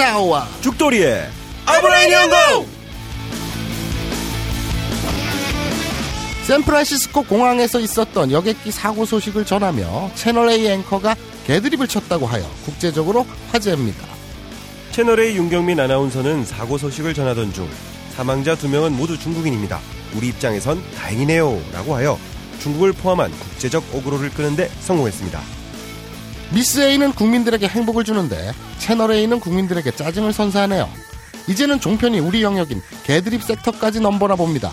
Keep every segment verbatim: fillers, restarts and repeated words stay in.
싸워 죽돌이의 아부나이 니홍고. 샌프란시스코 공항에서 있었던 여객기 사고 소식을 전하며 채널A 앵커가 개드립을 쳤다고 하여 국제적으로 화제입니다. 채널A 윤경민 아나운서는 사고 소식을 전하던 중 사망자 두 명은 모두 중국인입니다. 우리 입장에선 다행이네요 라고 하여 중국을 포함한 국제적 오그로를 끄는데 성공했습니다. 미스 A는 국민들에게 행복을 주는데 채널A는 국민들에게 짜증을 선사하네요. 이제는 종편이 우리 영역인 개드립 섹터까지 넘보나 봅니다.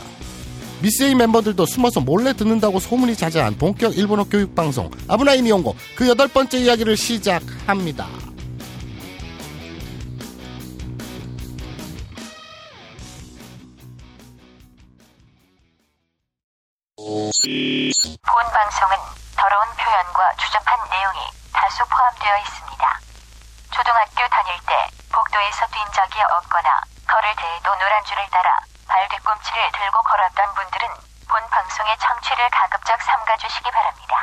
미스 A 멤버들도 숨어서 몰래 듣는다고 소문이 자자한 본격 일본어 교육방송 아부나이 니홍고 그 여덟 번째 이야기를 시작합니다. 본 방송은 더러운 표현과 추접한 내용이 다수 포함되어 있습니다. 초등학교 다닐 때 복도에서 뛴 적이 없거나 걸을 때에도 노란 줄을 따라 발 뒤꿈치를 들고 걸었던 분들은 본 방송의 청취를 가급적 삼가주시기 바랍니다.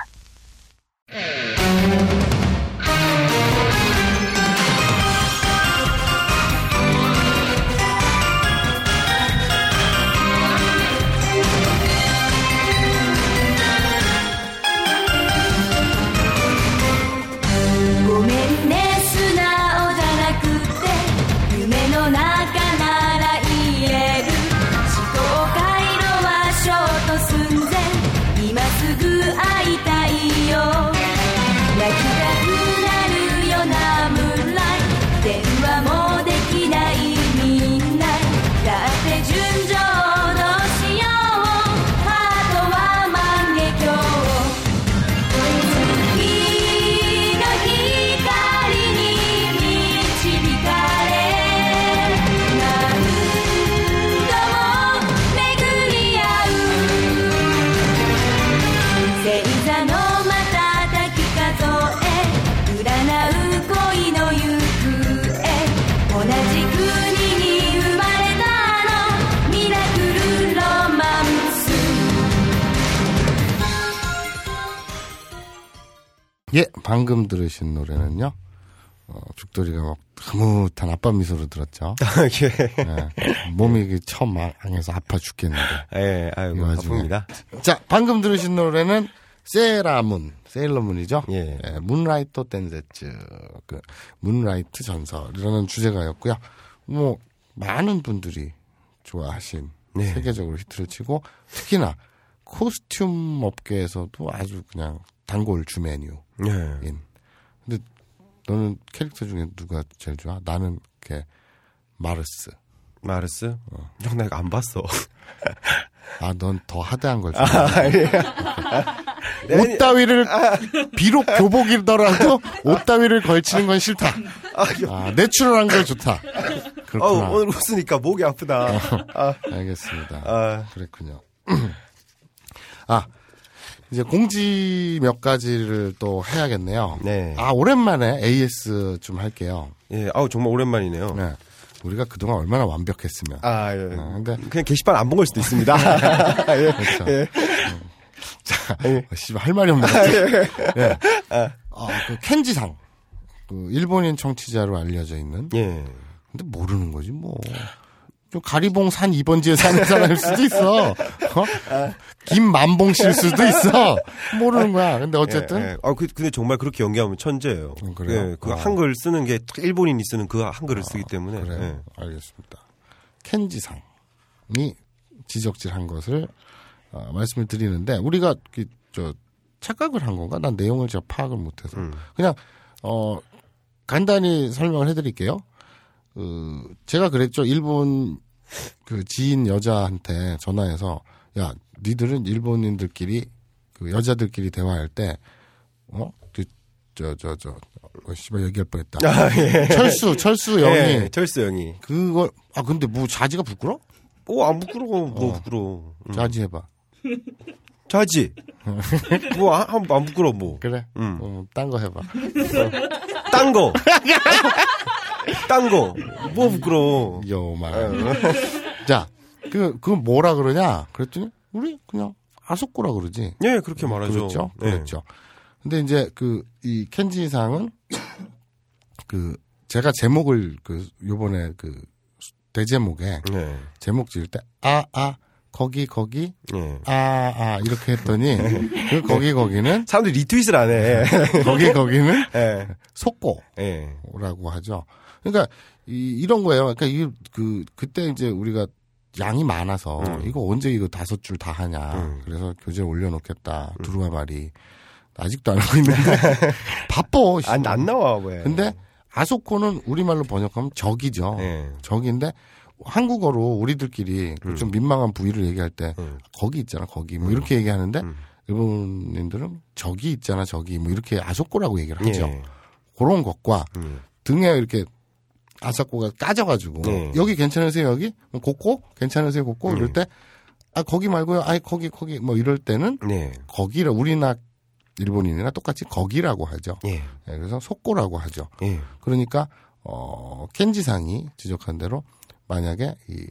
예, 방금 들으신 노래는요, 어, 죽돌이가 막 흐뭇한 아빠 미소로 들었죠. 예. 예. 몸이 처음 망해서 아파 죽겠는데. 예, 아이고, 아픕니다. 자, 방금 들으신 노래는 세라문, 세일러문이죠. 예. 예, 문라이트 댄세츠, 그, 문라이트 전설이라는 주제가였고요. 뭐, 많은 분들이 좋아하신 예. 세계적으로 히트를 치고, 특히나 코스튬 업계에서도 아주 그냥 단골 주메뉴인. 예. 근데 너는 캐릭터 중에 누가 제일 좋아? 나는 이렇게 마르스. 마르스? 어. 형 나 이거 안 봤어. 아, 넌 더 하드한 걸 좋아. 아, 예. 옷 따위를 비록 교복이더라도 옷 따위를 걸치는 건 싫다. 아, 내추럴한 걸 좋다. 그렇구나. 어, 오늘 웃으니까 목이 아프다. 어, 아. 알겠습니다. 아. 그랬군요. 아. 이제 공지 몇 가지를 또 해야겠네요. 네. 아, 오랜만에 에이에스 좀 할게요. 예, 아우, 정말 오랜만이네요. 네. 우리가 그동안 얼마나 완벽했으면. 아, 예. 아, 근데 그냥 게시판 안 본 걸 수도 있습니다. 예. 그렇죠. 예. 자, 예. 씨발, 할 말이 없네. 예. 예. 아, 어, 그 켄지상. 그 일본인 청취자로 알려져 있는. 예. 근데 모르는 거지, 뭐. 가리봉 산 이 번지에 사는 사람일 수도 있어. 어? 김만봉 씨일 수도 있어. 모르는 거야. 근데 어쨌든. 예, 예. 아, 그, 근데 정말 그렇게 연기하면 천재예요. 음, 그래요? 예, 그 아. 한글 쓰는 게 일본인이 쓰는 그 한글을 아, 쓰기 때문에. 그래요. 예. 알겠습니다. 켄지상이 지적질한 것을 어, 말씀을 드리는데 우리가 그, 저, 착각을 한 건가? 난 내용을 제가 파악을 못해서 음. 그냥 어, 간단히 설명을 해드릴게요. 그 제가 그랬죠. 일본 그 지인 여자한테 전화해서 야, 니들은 일본인들끼리 그 여자들끼리 대화할 때 어? 저 저 저 씨발 어, 얘기할 뻔했다. 아, 예. 철수 철수 영이. 예, 철수 영이. 그걸 아 근데 뭐 자지가 부끄러? 어, 안 부끄러워. 뭐 어. 부끄러워. 음. 자지 해 봐. 자지. 뭐 안 안 부끄러워 뭐. 그래. 음. 어, 딴 거 해 봐. 어. 딴 거. 딴 거. 뭐 부끄러워. 요만. 자, 그, 그 뭐라 그러냐? 그랬더니, 우리 그냥 아소코라 그러지. 예, 그렇게 말하죠. 그렇죠. 예. 그렇죠. 근데 이제 그, 이 켄지상은 그 제가 제목을 그 요번에 그 대제목에 네. 제목 지을 때 아, 아, 거기 거기 네. 아, 아 이렇게 했더니 그 거기 거기는 사람들이 리트윗을 안 해. 거기 거기는 네. 속고라고 네. 하죠. 그러니까 이, 이런 거예요. 그러니까 이 그 그때 이제 우리가 양이 많아서 음. 이거 언제 이거 다섯 줄 다 하냐. 음. 그래서 교재 올려놓겠다. 음. 두루마리 아직도 안 하고 있는데 바빠. 안, 안 나와 왜? 근데 아소코는 우리말로 번역하면 적이죠. 네. 적인데 한국어로 우리들끼리 음. 좀 민망한 부위를 얘기할 때 음. 거기 있잖아 거기 뭐 이렇게 얘기하는데 음. 일본인들은 저기 있잖아 저기 뭐 이렇게 아소코라고 얘기를 하죠. 네. 그런 것과 음. 등에 이렇게 아사코가 까져가지고 네. 여기 괜찮으세요 여기 곱고 괜찮으세요 곱고 네. 이럴 때 아 거기 말고요 아 거기 거기 뭐 이럴 때는 네. 거기라 우리나 일본인이나 똑같이 거기라고 하죠. 네. 네, 그래서 속고라고 하죠. 네. 그러니까 어, 켄지상이 지적한 대로 만약에 이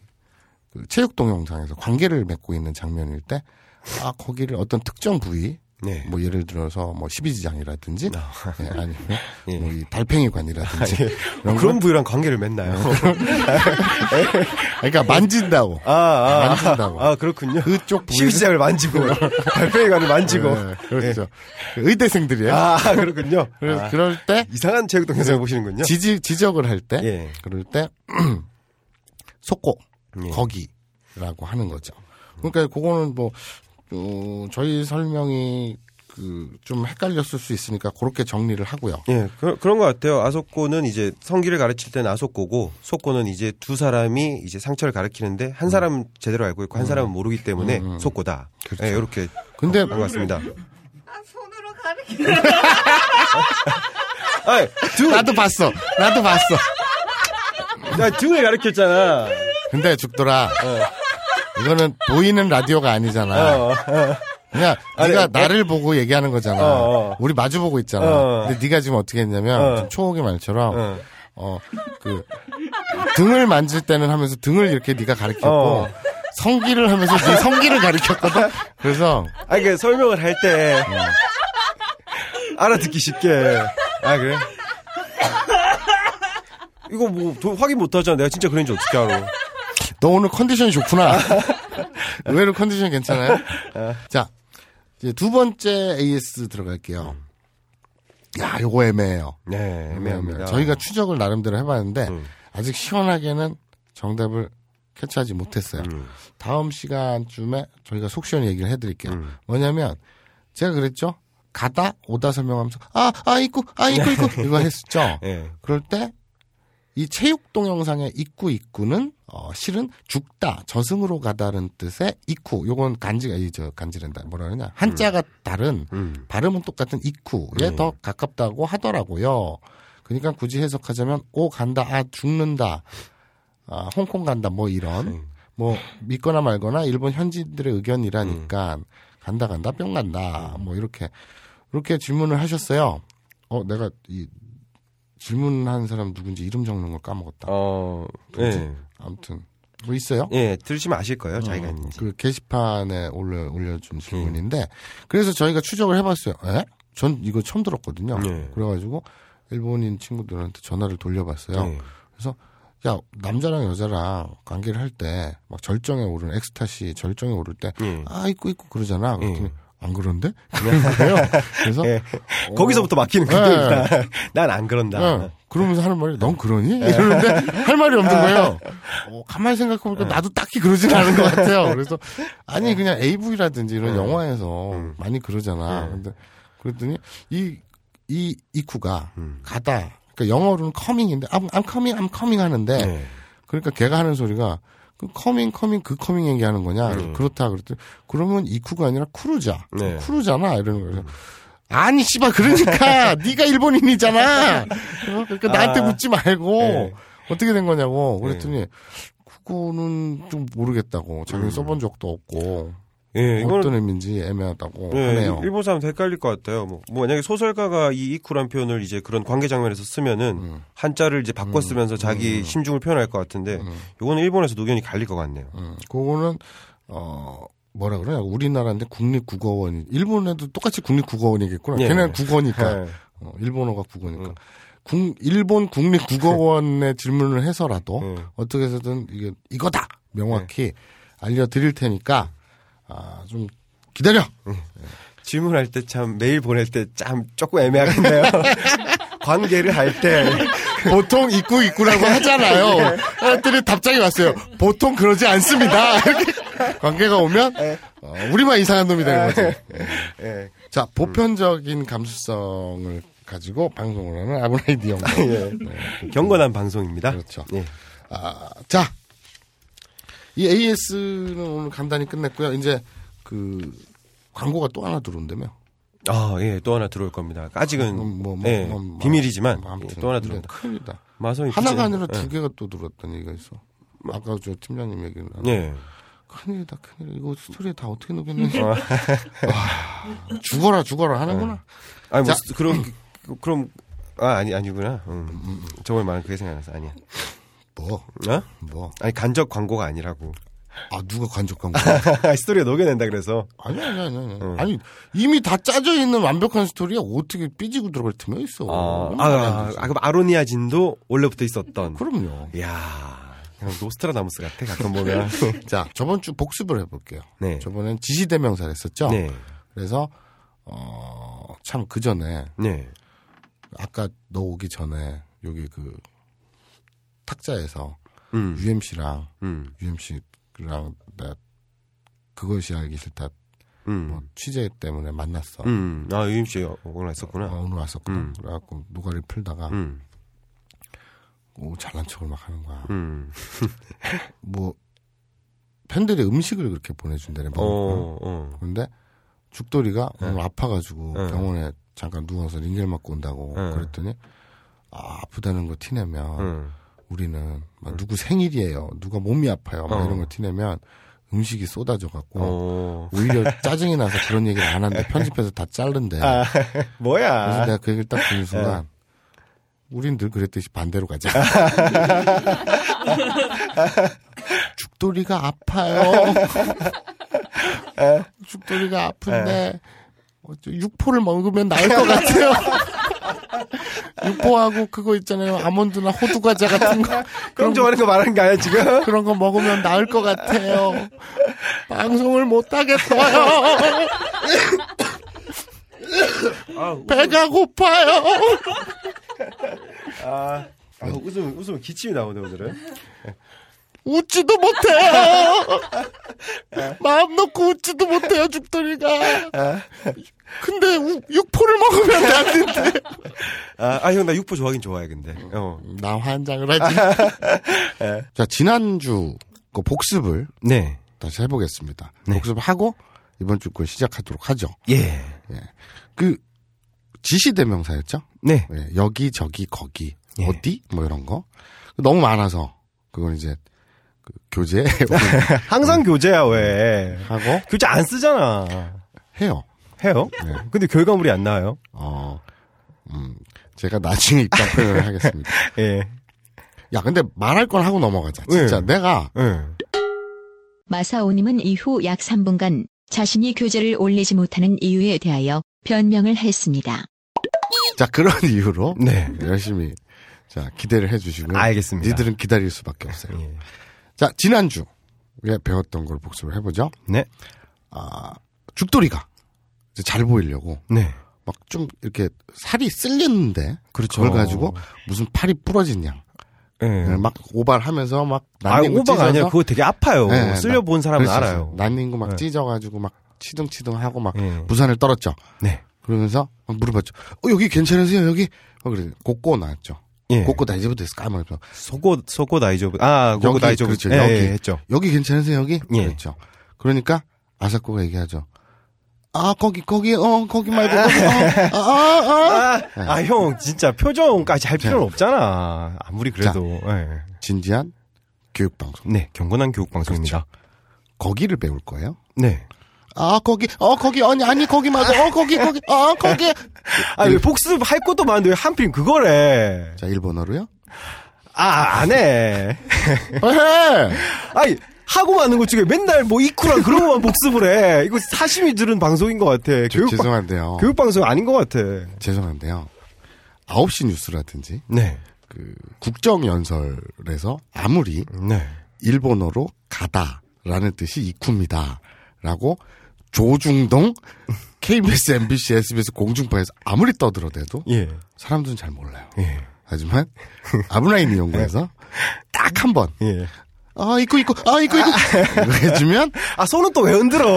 그 체육 동영상에서 관계를 맺고 있는 장면일 때 아 거기를 어떤 특정 부위 네. 뭐 예를 들어서 뭐 십이지장이라든지 네, 아니면 예. 뭐 이 달팽이관이라든지 아, 예. 이런 그런 부위랑 관계를 맺나요? 그러니까 만진다고. 아, 아, 만진다고. 아, 아 그렇군요. 그쪽 십이지장을 만지고 달팽이관을 만지고. 네, 그렇죠. 네. 의대생들이에요. 아 그렇군요. 그래서 아, 그럴 때 이상한 체육 동영상을 보시는군요. 지지 지적을 할 때 예. 그럴 때 속고 예. 거기라고 하는 거죠. 그러니까 그거는 뭐. 어, 저희 설명이 그 좀 헷갈렸을 수 있으니까 그렇게 정리를 하고요. 예, 그, 그런 것 같아요. 아소코는 이제 성기를 가르칠 때는 아소코고 속고는 이제 두 사람이 이제 상처를 가르치는데 한 사람은 음. 제대로 알고 있고 한 사람은 음. 모르기 때문에 음. 속고다. 그렇죠. 예, 이렇게 근데 어, 것 같습니다. 아, 손으로 가르치는. 아니, 두... 나도 봤어. 나도 봤어. 나 등을 가르쳤잖아. 근데 죽더라. 어. 이거는 보이는 라디오가 아니잖아. 어, 어. 그냥 아니, 네가 내... 나를 보고 얘기하는 거잖아. 어, 어. 우리 마주 보고 있잖아. 어. 근데 네가 지금 어떻게 했냐면 어. 지금 초옥이 말처럼 어. 어, 그 등을 만질 때는 하면서 등을 이렇게 네가 가리켰고 어. 성기를 하면서 네 성기를 가리켰거든. 그래서 아 이게 그러니까 설명을 할 때 어. 알아듣기 쉽게. 아 그래? 이거 뭐 확인 못 하잖아. 내가 진짜 그런지 어떻게 알아? 너 오늘 컨디션이 좋구나. 의외로 컨디션이 괜찮아요. 자, 이제 두 번째 에이에스 들어갈게요. 야, 요거 애매해요. 네, 애매합니다. 저희가 추적을 나름대로 해봤는데 음. 아직 시원하게는 정답을 캐치하지 못했어요. 음. 다음 시간쯤에 저희가 속 시원히 얘기를 해드릴게요. 음. 뭐냐면 제가 그랬죠. 가다 오다 설명하면서 아, 아, 있고, 아, 있고, 있고 이거 했었죠. 네. 그럴 때 이 체육 동영상의 있구, 있구는 어, 실은 죽다, 저승으로 가다는 뜻의 이쿠. 요건 간지가, 이, 저, 간지란다. 뭐라 그러냐. 한자가 음. 다른, 음. 발음은 똑같은 이쿠에 음. 더 가깝다고 하더라고요. 그러니까 굳이 해석하자면, 오, 간다, 아, 죽는다, 아, 홍콩 간다, 뭐 이런. 음. 뭐, 믿거나 말거나 일본 현지인들의 의견이라니까, 음. 간다, 간다, 뿅 간다. 음. 뭐 이렇게. 이렇게 질문을 하셨어요. 어, 내가 이, 질문한 사람 누군지 이름 적는 걸 까먹었다. 어, 누구지? 네. 아무튼 뭐 있어요? 예, 들으시면 아실 거예요. 자기가 음, 있는지. 그 게시판에 올려 올려준 질문인데 음. 그래서 저희가 추적을 해봤어요. 에? 전 이거 처음 들었거든요. 네. 그래가지고 일본인 친구들한테 전화를 돌려봤어요. 네. 그래서 야 남자랑 여자랑 관계를 할 때 막 절정에 오른 엑스타시 절정에 오를 때 아 네. 있고 있고 그러잖아. 그랬더니 네. 안 그런데? 그래요. 그래서 네. 어... 거기서부터 막히는 거예요. 네. 난 안 그런다. 네. 그러면서 하는 말이 넌 그러니? 이러는데 할 말이 없는 거예요. 어, 가만히 생각해보니까 나도 딱히 그러진 않은 것 같아요. 그래서 아니 그냥 에이브이라든지 이런 음. 영화에서 음. 많이 그러잖아. 음. 근데 그랬더니 이 이 이쿠가 음. 가다. 그러니까 영어로는 coming인데 I'm, I'm coming, I'm coming 하는데 음. 그러니까 걔가 하는 소리가. 커밍 커밍 그 커밍 얘기하는 거냐 음. 그렇다 그랬더니 그러면 이쿠가 아니라 쿠루자 네. 쿠루잖아 이러는 거예요. 음. 아니 씨발 그러니까 네가 일본인이잖아. 그러니까 아. 나한테 묻지 말고 네. 어떻게 된 거냐고 그랬더니 네. 그거는 좀 모르겠다고 자기는 음. 써본 적도 없고 네, 어떤 이건... 의미인지 애매하다고 네, 하네요. 일본 사람도 헷갈릴 것 같아요. 뭐, 뭐 만약에 소설가가 이 이쿠란 표현을 이제 그런 관계 장면에서 쓰면은 음. 한자를 이제 바꿔 쓰면서 음. 자기 음. 심중을 표현할 것 같은데 음. 요거는 일본에서도 의견이 갈릴 것 같네요. 음. 그거는 어 뭐라 그래요? 우리나라인데 국립국어원 일본에도 똑같이 국립국어원이겠구나. 네. 걔네는 국어니까 네. 어, 일본어가 국어니까 음. 국, 일본 국립국어원에 질문을 해서라도 네. 어떻게 해서든 이게 이거다 명확히 네. 알려드릴 테니까 아, 좀 기다려. 네. 질문할 때 참 메일 보낼 때 참 조금 애매하겠네요. 관계를 할 때 보통 입구 입구라고 하잖아요. 그랬더니 답장이 왔어요. 보통 그러지 않습니다. 관계가 오면 어, 우리만 이상한 놈이 되는 거죠. 자, 보편적인 감수성을 가지고 방송을 하는 아부나이 니홍고. 네. 경건한 방송입니다. 그렇죠. 네. 아, 자, 이 에이에스는 오늘 간단히 끝냈고요. 이제 그 광고가 또 하나 들어온다며. 아, 예, 또 하나 들어올 겁니다. 아직은 뭐, 뭐, 뭐, 예, 뭐, 비밀이지만 뭐, 예, 또 하나 들어온다. 큰일이다. 마성이 하나가 아니라 예. 두 개가 또 들어왔다는 얘기가 있어. 아까 저 팀장님 얘기는. 예. 큰일이다, 큰일. 이거 스토리에 다 어떻게 녹였는지. 아. 아, 죽어라, 죽어라 하는구나. 예. 아니, 뭐, 자, 그럼, 그럼, 아, 아니, 아니구나. 음. 음. 저번에 말한 그게 생각나서 아니야. 뭐? 어? 뭐? 아니, 간접 광고가 아니라고. 아, 누가 간접한 거야? 스토리에 녹여낸다, 그래서. 아니, 아니, 아니. 아니. 응. 아니, 이미 다 짜져 있는 완벽한 스토리에 어떻게 삐지고 들어갈 틈이 있어. 아, 아, 아, 아, 그럼 아로니아 진도 원래부터 있었던. 그럼요. 이야. 그냥 노스트라다무스 같아, 가끔 보면. 자, 저번 주 복습을 해볼게요. 네. 저번엔 지시대명사를 했었죠? 네. 그래서, 어, 참, 그 전에. 네. 아까 너 오기 전에, 여기 그, 탁자에서. 음. 유엠씨랑. 음. 유엠씨. 그랑 나 그것이 알기 싫다. 음. 뭐 취재 때문에 만났어. 음. 아 유임씨 오늘 왔었구나. 어, 오늘 왔었구나. 음. 그래갖고 노가리 풀다가 음. 오 잘난 척을 막 하는 거야. 음. 뭐 팬들이 음식을 그렇게 보내준다네. 어, 어. 근데 죽돌이가 네. 오늘 아파가지고 네. 병원에 잠깐 누워서 링겔 맞고 온다고 네. 그랬더니 아, 아프다는 거 티내면. 음. 우리는 막 누구 생일이에요. 누가 몸이 아파요. 막 어. 이런 걸 티내면 음식이 쏟아져 갖고 어. 오히려 짜증이 나서 그런 얘기를 안 하는데 편집해서 다 자른대. 아, 뭐야. 그래서 내가 그 얘기를 딱 듣는 순간 우린 늘 그랬듯이 반대로 가자. 죽돌이가 아파요. 죽돌이가 아픈데 육포를 먹으면 나을 것 같아요. 육포하고 그거 있잖아요. 아몬드나 호두 과자 같은 거. 그런 좋아하는 거 말하는 거 아니야 지금? 그런 거 먹으면 나을 것 같아요. 방송을 못 하겠어요. 배가 고파요. 아, 아 웃음 웃음 기침이 나오네 오늘은. 웃지도 못해요. 마음 놓고 웃지도 못해요 죽돌이가. 근데 우, 육포를 먹으면 안 된대. 아, 아 형 나 육포 좋아하긴 좋아해 근데. 어. 나 환장을 하지. 자 지난주 그 복습을 네 다시 해보겠습니다. 네. 복습하고 이번 주 걸 시작하도록 하죠. 예. 예. 그 지시대명사였죠. 네. 예. 여기 저기 거기 예. 어디 뭐 이런 거 너무 많아서 그건 이제. 그 교재 항상 응. 교재야 왜 하고 교재 안 쓰잖아 해요 해요 네. 근데 결과물이 안 나와요 어 음 제가 나중에 입장 표현을 하겠습니다 예 야 근데 말할 건 하고 넘어가자 진짜 네. 내가 네. 마사오님은 이후 약 삼 분간 자신이 교재를 올리지 못하는 이유에 대하여 변명을 했습니다 자 그런 이유로 네 열심히 자 기대를 해주시고 알겠습니다 니들은 기다릴 수밖에 없어요. 예. 자, 지난주에 배웠던 걸 복습을 해보죠. 네. 아, 죽돌이가 이제 잘 보이려고. 네. 막 좀 이렇게 살이 쓸렸는데. 그렇죠. 그걸 가지고 무슨 팔이 부러진 양. 네. 막 오발하면서 막. 아, 오발가 아니라 그거 되게 아파요. 네, 쓸려본 사람은 알아요. 난닝구 막 네. 찢어가지고 막 치등치등 하고 막 네. 부산을 떨었죠. 네. 그러면서 막 물어봤죠. 어, 여기 괜찮으세요? 여기? 어, 그래. 곧고 나왔죠. 예. 고고 다이저브 됐을까? 아무래도 소고 소고 다이저브 아 고고 다이저브 그렇죠. 예, 여기 예, 했죠. 여기 괜찮으세요 여기? 예. 그렇죠. 그러니까 아사코가 얘기하죠. 아 거기 거기 어 거기 말고 아아아 형 진짜 표정까지 할 필요는 없잖아. 아무리 그래도 자, 예. 진지한 교육 방송. 네 경건한 교육 방송입니다. 그렇죠. 거기를 배울 거예요. 네. 아 거기 어 거기 아니 아니 거기 맞아 어 거기 거기 어 거기 아니 왜 복습할 것도 많은데 왜 한필 그거래 자 일본어로요? 아 안 해 아니 하고 마는 것 중에 맨날 뭐 이쿠랑 그런 것만 복습을 해 이거 사심이 들은 방송인 것 같아 교육 죄송한데요 교육방송 아닌 것 같아 죄송한데요 아홉 시 뉴스라든지 네. 그 국정연설에서 아무리 네. 일본어로 가다라는 뜻이 이쿠입니다라고 조중동 케이비에스, 엠비씨, 에스비에스 공중파에서 아무리 떠들어대도 예. 사람들은 잘 몰라요. 예. 하지만 아부나이 니홍고에서 딱 한 번 예. 아, 있고, 있고, 아, 있고, 있고. 해주면. 아, 손은 또 왜 흔들어?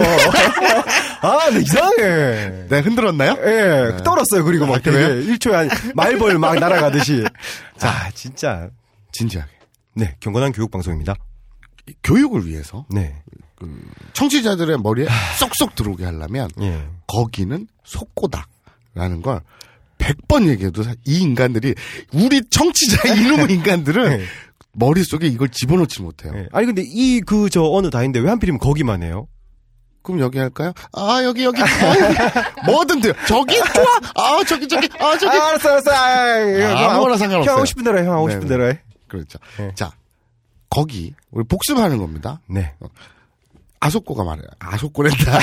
아, 나 이상해. 내가 흔들었나요? 예, 네. 떨었어요. 그리고 아, 막 되게 일 초에 한 말벌 막 날아가듯이. 자, 아, 진짜. 진지하게. 네, 경건한 교육방송입니다. 교육을 위해서. 네. 그 청취자들의 머리에 쏙쏙 들어오게 하려면. 예. 거기는 속고닥라는 걸 백 번 얘기해도 이 인간들이, 우리 청취자 이놈의 인간들은. 네. 머릿속에 이걸 집어넣지 못해요. 네. 아니 근데 이 그 저 어느 다인데 왜 하필이면 거기만 해요? 그럼 여기 할까요? 아 여기 여기, 아, 여기. 뭐든 돼요. 저기 좋아. 아 저기 저기 아 저기. 아, 알았어 알았어. 아, 아무거나 상관없어요. 형 하고 싶은 대로 해. 형 하고 싶은 대로 해. 그렇죠. 네. 자 거기 우리 복습하는 겁니다. 네. 아소코가 말해. 아소코랜다.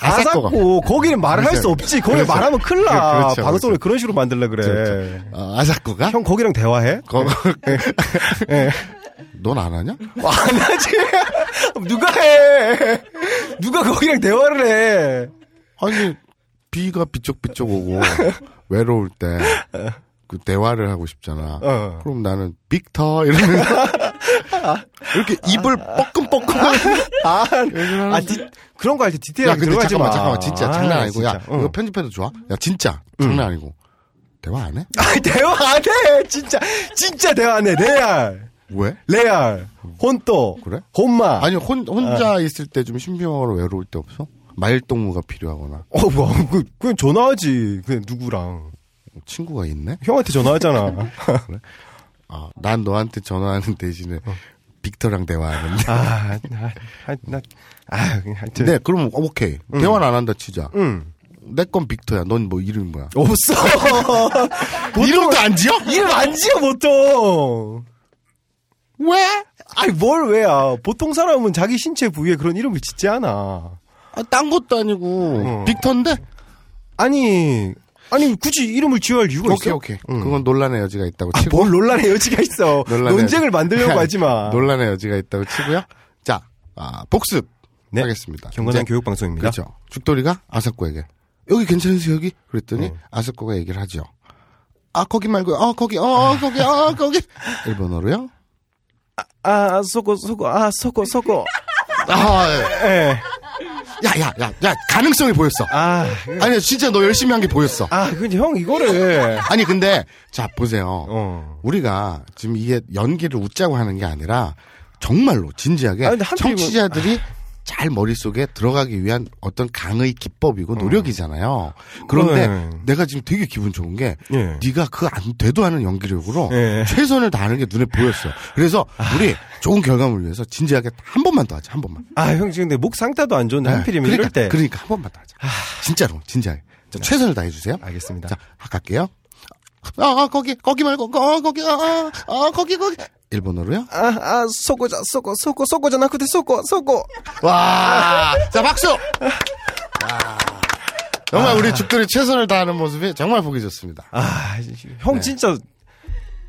아사코. 거기는 말을 할 수 없지. 거기 그렇죠. 말하면 큰일 나. 그렇죠. 방송을 그렇죠. 그런 식으로 만들려 그래. 그렇죠. 어, 아사코가? 형 거기랑 대화해? 거... 네. 넌 안 하냐? 안 하지. 누가 해? 누가 거기랑 대화를 해? 아니 비가 비쩍비쩍 오고 외로울 때 그 대화를 하고 싶잖아. 어. 그럼 나는 빅터 이러면서 이렇게 입을 뻐끔뻐끔. 아, 아 디, 그런 거 할 때 디테일하게 야, 근데 들어가지 잠깐만, 마. 잠깐만, 진짜 아, 장난 아니고. 진짜. 야, 응. 이거 편집해도 좋아? 야, 진짜 응. 장난 아니고. 대화 안 해? 아, 대화 안 해. 진짜, 진짜 대화 안 해. 레알. 왜? 레알. 혼또. 그래? 혼마. 아니, 혼, 혼자 아. 있을 때 좀 신비형으로 외로울 때 없어? 마일동무가 필요하거나. 어, 뭐, 그, 그냥 전화하지. 그냥 누구랑. 친구가 있네? 형한테 전화하잖아. 그래? 아, 난 너한테 전화하는 대신에 어. 빅터랑 대화하는데. 아, 나, 나, 아, 그냥. 네, 그럼, 오케이. 응. 대화는 안 한다 치자. 응. 내 건 빅터야. 넌 뭐 이름이 뭐야? 없어. 이름도 안 지어? 이름 안 지어, 보통. 왜? 아니, 뭘 왜야. 보통 사람은 자기 신체 부위에 그런 이름을 짓지 않아. 아, 딴 것도 아니고. 어. 빅터인데? 아니. 아니 굳이 이름을 지어야 할 이유가 오케이, 있어? 오케이 오케이. 응. 그건 논란의 여지가 있다고 치고. 아, 뭘 논란의 여지가 있어. 논란의 논쟁을 여지... 만들려고 하지 마. 논란의 여지가 있다고 치고요. 자, 아, 복습 네. 하겠습니다. 경건한 교육 방송입니다. 그렇죠. 죽돌이가 아사코에게 여기 괜찮으세요 여기? 그랬더니 응. 아사코가 얘기를 하죠. 아 거기 말고 어 거기 어 거기 어 거기. 일본어로요? 아, 아 소고 소고 아 소고 소고. 아 예. 야야야야 야, 야, 야, 가능성이 보였어. 아, 아니 진짜 너 열심히 한 게 보였어. 아 근데 형 이거를 아니 근데 자 보세요. 어. 우리가 지금 이게 연기를 웃자고 하는 게 아니라 정말로 진지하게 아니, 청취자들이 아. 잘 머릿속에 들어가기 위한 어떤 강의 기법이고 노력이잖아요. 그런데 네. 내가 지금 되게 기분 좋은 게 네. 네가 그 안 돼도 하는 연기력으로 네. 최선을 다하는 게 눈에 보였어. 그래서 아. 우리 좋은 결과물을 위해서 진지하게 한 번만 더 하자. 한 번만. 아, 형 지금 내 목 상태도 안 좋은데 네. 하필이면 그러니까, 이럴 때. 그러니까 한 번만 더 하자. 아. 진짜로 진지하게. 자, 네. 최선을 다해 주세요. 알겠습니다. 자, 갈게요. 아, 거기 거기 말고 거, 거기 아, 아 거기 거기. 일본어로요? 아, 아, 소고자, 소고, 소고, 소고잖아. 그때 소고, 소고. 와, 자, 박수! 와. 정말 아. 우리 죽돌이 최선을 다하는 모습이 정말 보기 좋습니다. 아, 형 네. 진짜,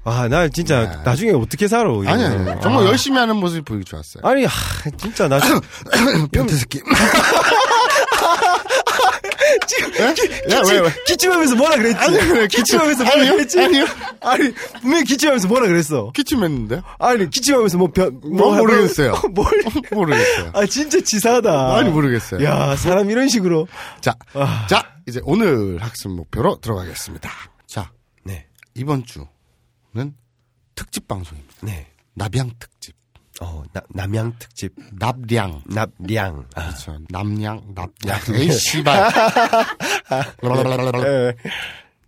와, 나 진짜 네. 나중에 어떻게 살아. 아니, 아니, 정말 아. 열심히 하는 모습이 보기 좋았어요. 아니, 아, 진짜 나 진짜. 변태 새끼. 지금 네? 기, 야, 기침, 왜, 왜? 기침하면서 뭐라 그랬지? 아니 그래 기침하면서 뭐라 아니요? 그랬지? 아니요. 아니 분명히 기침하면서 뭐라 그랬어? 기침했는데? 아니 기침하면서 뭐 변 뭐 모르겠어요. 뭘 모르겠어요. 아 진짜 지사하다. 아니 모르겠어요. 야 사람 이런 식으로 자, 아. 자 이제 오늘 학습 목표로 들어가겠습니다. 자, 네 이번 주는 특집 방송입니다. 네 납량 특집. 어, 나, 남양 특집. 납량. 납량. 아. 그렇죠. 남양, 납량. 에이, 씨발.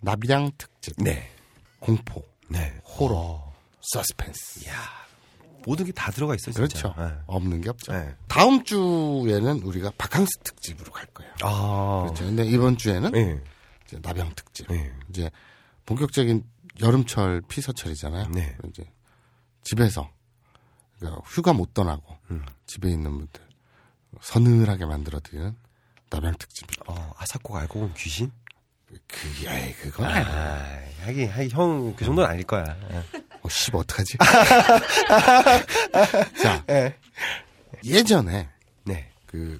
납량 특집. 네. 공포. 네. 호러. 서스펜스. 이야. 모든 게 다 들어가 있어요, 진짜. 그렇죠. 네. 없는 게 없죠. 네. 다음 주에는 우리가 바캉스 특집으로 갈 거예요. 아. 그렇죠. 근데 이번 주에는 네. 이제 납량 특집. 네. 이제 본격적인 여름철 피서철이잖아요. 네. 이제 집에서. 휴가 못 떠나고 음. 집에 있는 분들 서늘하게 만들어드리는 납량 특집입니다. 어, 아사코가 알고 본 귀신? 그게 아이 그건 아, 하긴, 하긴 형 그 정도는 아닐 거야. 어, 씨, 어떡하지? 자, 네. 예전에 네. 그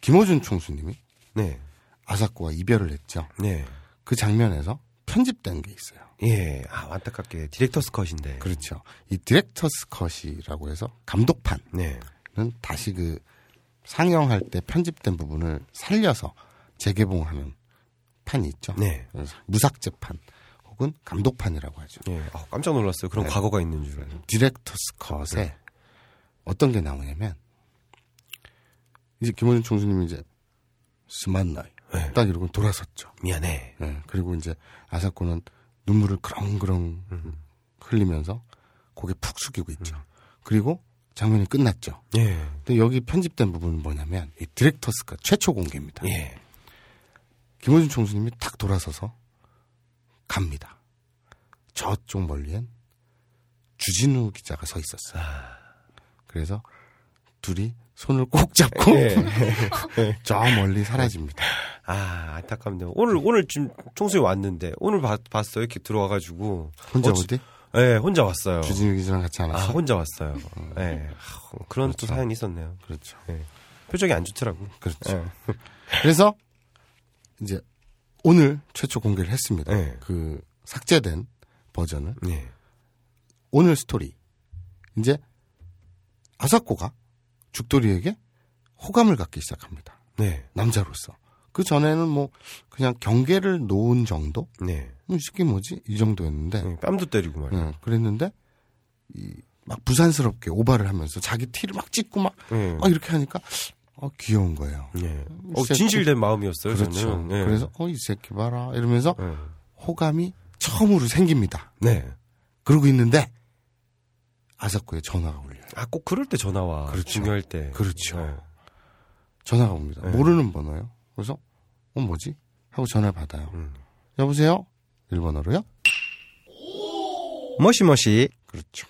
김어준 총수님이 네. 아사코와 이별을 했죠. 네. 그 장면에서 편집된 게 있어요. 예, 아, 안타깝게 디렉터스 컷인데. 그렇죠. 이 디렉터스 컷이라고 해서 감독판은 네. 다시 그 상영할 때 편집된 부분을 살려서 재개봉하는 판이 있죠. 네. 무삭제판 혹은 감독판이라고 하죠. 예, 아, 깜짝 놀랐어요. 그런 네. 과거가 있는 줄 알고. 디렉터스 컷에 네. 어떤 게 나오냐면 이제 김원준 총수님이 이제 스만나이 네. 딱 이러고 돌아섰죠. 미안해. 네. 그리고 이제 아사코는 눈물을 그렁그렁 음. 흘리면서 고개 푹 숙이고 있죠. 음. 그리고 장면이 끝났죠. 예. 근데 여기 편집된 부분은 뭐냐면 이 디렉터스가 최초 공개입니다. 예. 김어준 총수님이 탁 돌아서서 갑니다. 저쪽 멀리엔 주진우 기자가 서 있었어요. 아. 그래서 둘이 손을 꼭 잡고 예. 저 멀리 사라집니다. 아, 안타깝네요. 오늘, 오늘 지금 총수님 왔는데, 오늘 바, 봤어요. 이렇게 들어와가지고. 혼자 어, 어디? 예, 혼자 왔어요. 주진우 기자랑 같이 안 왔어요? 아, 혼자 왔어요. 음. 예. 아, 그런 그렇죠. 또 사연이 있었네요. 그렇죠. 예. 표정이 안 좋더라고. 그렇죠. 예. 그래서, 이제, 오늘 최초 공개를 했습니다. 예. 그, 삭제된 버전을. 예. 오늘 스토리. 이제, 아사코가 죽돌이에게 호감을 갖기 시작합니다. 네. 남자로서. 그 전에는 뭐 그냥 경계를 놓은 정도, 네, 쉽게 뭐지 이 정도였는데 네, 뺨도 때리고 말이야. 네, 그랬는데 이 막 부산스럽게 오바를 하면서 자기 티를 막 찍고 막 네. 아, 이렇게 하니까 아, 귀여운 거예요. 네. 어, 진실된 마음이었어요. 그렇죠. 저는. 네. 그래서 어, 이 새끼 봐라 이러면서 네. 호감이 처음으로 생깁니다. 네. 그러고 있는데 아사코의 전화가 울려요. 아, 꼭 그럴 때 전화와 그렇죠. 중요할 때 그렇죠. 네. 전화가 옵니다. 네. 모르는 번호요. 그래서 어 뭐지? 하고 전화를 받아요. 음. 여보세요? 일본어로요? 모시모시. 그렇죠.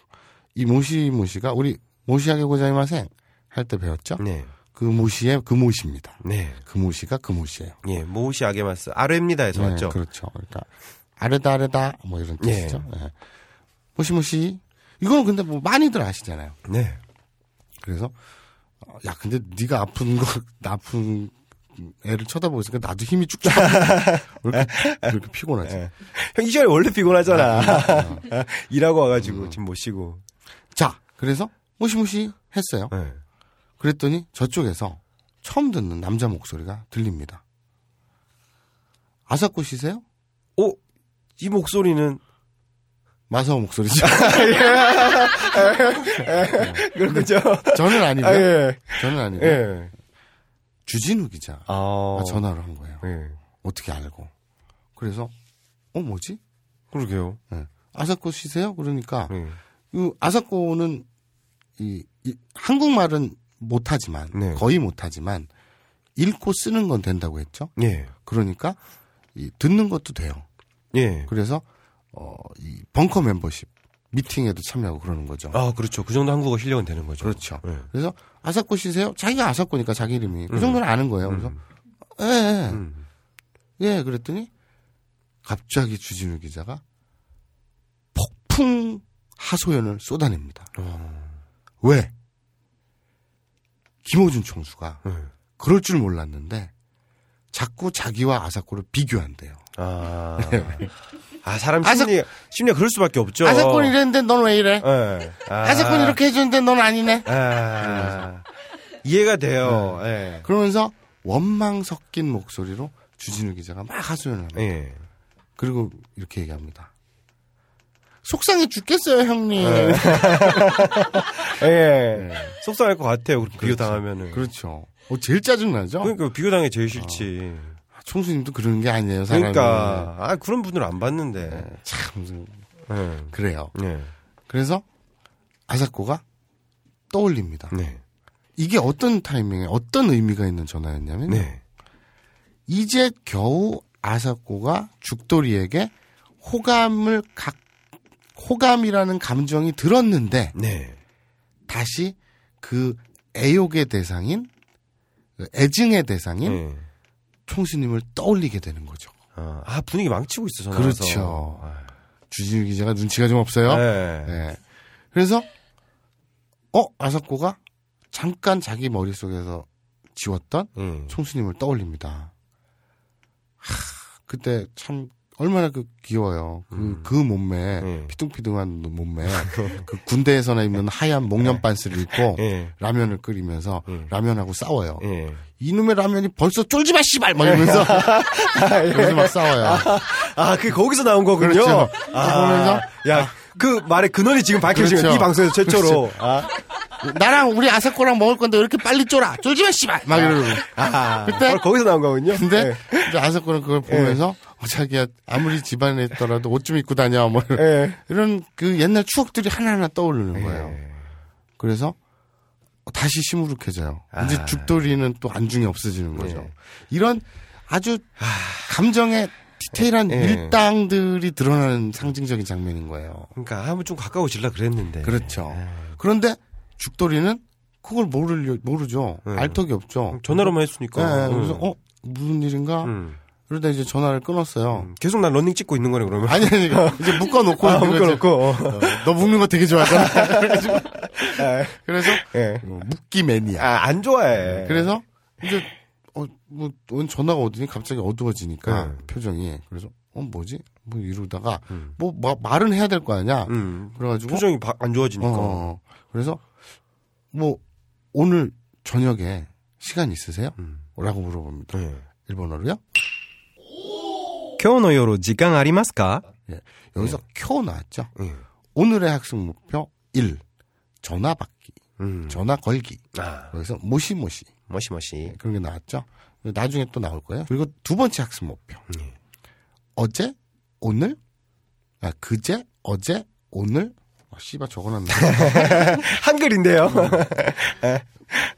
이 모시모시가 우리 모시하게 고자이마생 할 때 배웠죠? 네. 그 모시의 그 모시입니다. 네. 그 모시가 그 모시예요. 예, 모시하게 마스 아르입니다 해서 맞죠? 네, 그렇죠. 그러니까 아르다 아르다 뭐 이런 뜻이죠. 네. 네. 모시모시. 이거는 근데 뭐 많이들 아시잖아요. 네. 그래서 야 근데 네가 아픈 거 아픈 애를 쳐다보니까 나도 힘이 쭉쭉 왜 이렇게, 왜 이렇게 피곤하지? 형 이 시간에 원래 피곤하잖아. 일하고 와가지고 음. 지금 못 쉬고. 자, 그래서 무시무시 했어요. 네. 그랬더니 저쪽에서 처음 듣는 남자 목소리가 들립니다. 아사코 씨세요? 오, 이 목소리는 마사오 목소리죠. 그렇죠. 저는 아니고. 아, 예. 저는 아니고. 예. 주진우 기자가 아... 전화를 한 거예요. 네. 어떻게 알고. 그래서 어 뭐지? 그러게요. 네. 아사코 씨세요? 그러니까 네. 그 아사코는 이, 이 한국말은 못하지만 네. 거의 못하지만 읽고 쓰는 건 된다고 했죠. 네. 그러니까 이, 듣는 것도 돼요. 네. 그래서 어, 이 벙커 멤버십 미팅에도 참여하고 그러는 거죠. 아, 그렇죠. 그 정도 한국어 실력은 되는 거죠. 그렇죠. 네. 그래서 아사코 씨세요? 자기가 아사코니까 자기 이름이. 음. 그 정도는 아는 거예요. 그래서 예, 예. 음. 예, 그랬더니 갑자기 주진우 기자가 폭풍 하소연을 쏟아냅니다. 어. 왜? 김어준 총수가 음. 그럴 줄 몰랐는데 자꾸 자기와 아사코를 비교한대요. 아. 아, 사람 심리, 아사... 심리가 그럴 수밖에 없죠. 아사코는 이랬는데 넌 왜 이래? 네. 아... 아사코는 이렇게 해줬는데 넌 아니네? 아... 이해가 돼요. 네. 네. 그러면서 원망 섞인 목소리로 주진우 기자가 막 하소연을 합니다. 네. 그리고 이렇게 얘기합니다. 속상해 죽겠어요, 형님. 예. 네. 네. 네. 속상할 것 같아요. 그렇죠. 비교당하면은. 그렇죠. 어, 제일 짜증나죠? 그러니까 비교당해 제일 싫지. 어. 총수님도 그런 게 아니에요, 사람이. 그러니까 아, 그런 분들 안 봤는데 네, 참 네. 그래요. 네. 그래서 아사코가 떠올립니다. 네. 이게 어떤 타이밍에 어떤 의미가 있는 전화였냐면 네. 이제 겨우 아사코가 죽돌이에게 호감을 각 호감이라는 감정이 들었는데 네. 다시 그 애욕의 대상인 애증의 대상인 네. 총수님을 떠올리게 되는 거죠. 어, 아, 분위기 망치고 있어, 저는. 그렇죠. 아. 주진우 기자가 눈치가 좀 없어요. 네. 네. 그래서, 어? 아사코가 잠깐 자기 머릿속에서 지웠던 음. 총수님을 떠올립니다. 하, 그때 참, 얼마나 그 귀여워요. 그, 음. 그 몸매, 음. 피뚱피뚱한 몸매, 그 군대에서나 입는 하얀 목련 반스를 입고 예. 라면을 끓이면서 예. 라면하고 싸워요. 예. 이놈의 라면이 벌써 쫄지마 씨발 막 이러면서 그래서 막 싸워요. 아, 그게 거기서 나온 거군요. 그렇죠. 아, 야, 아. 그 말의 근원이 지금 밝혀지면 그렇죠. 이 방송에서 최초로. 그렇죠. 아. 나랑 우리 아사코랑 먹을 건데 왜 이렇게 빨리 쫄아? 쫄지마 씨발 막 이러고. 아, 그때 거기서 나온 거군요. 근데 네. 이제 아사코는 그걸 보면서. 예. 자기야 아무리 집안에 있더라도 옷 좀 입고 다녀 뭐 예. 이런 그 옛날 추억들이 하나하나 떠오르는 거예요. 예. 그래서 다시 시무룩해져요. 아. 이제 죽돌이는 또 안중이 없어지는 거죠. 예. 이런 아주 감정의 디테일한 예. 밀당들이 드러나는 상징적인 장면인 거예요. 그러니까 한번 좀 가까워질라 그랬는데. 그렇죠. 예. 그런데 죽돌이는 그걸 모르려 모르죠. 예. 알 턱이 없죠. 전화로만 했으니까. 예. 그래서 음. 어 무슨 일인가. 음. 그러다 이제 전화를 끊었어요. 음, 계속 난 러닝 찍고 있는 거네 그러면. 아니 아니 이제 묶어놓고 아, 묶어놓고 어. 너 묶는 거 되게 좋아하잖아. 그래서, 그래서 네. 묶기 매니아. 아, 안 좋아해. 그래서 이제 어 뭐 전화가 오더니 갑자기 어두워지니까 음. 표정이 그래서 어 뭐지 뭐 이러다가 음. 뭐 마, 말은 해야 될 거 아니야. 음. 그래가지고 표정이 바, 안 좋아지니까. 어, 그래서 뭐 오늘 저녁에 시간 있으세요? 음. 라고 물어봅니다. 네. 일본어로요? 今日の夜時間ありますか? 예, 여기서 쿄 나왔죠. 음. 오늘의 학습 목표 일. 전화 받기. 음. 전화 걸기. 아. 여기서 모시모시. 모시모시. 예, 그런 게 나왔죠. 나중에 또 나올 거예요. 그리고 두 번째 학습 목표. 음. 어제, 오늘, 아, 그제, 어제, 오늘. 아, 씨발 적어놨네. 한글인데요.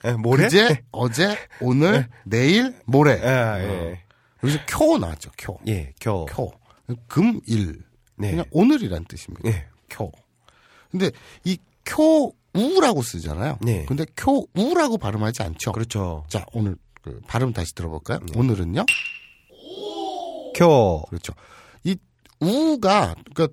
음. 모레? 그제, 어제, 오늘, 내일, 모레. 아, 예. 음. 여기서 쿄 나왔죠. 쿄. 예, 쿄. 쿄. 금, 일. 네. 그냥 오늘이란 뜻입니다. 예. 쿄. 근데 이 쿄, 우라고 쓰잖아요. 네. 근데 쿄, 우라고 발음하지 않죠. 그렇죠. 자, 오늘 그 발음 다시 들어볼까요? 네. 오늘은요? 쿄. 그렇죠. 이 우가, 그러니까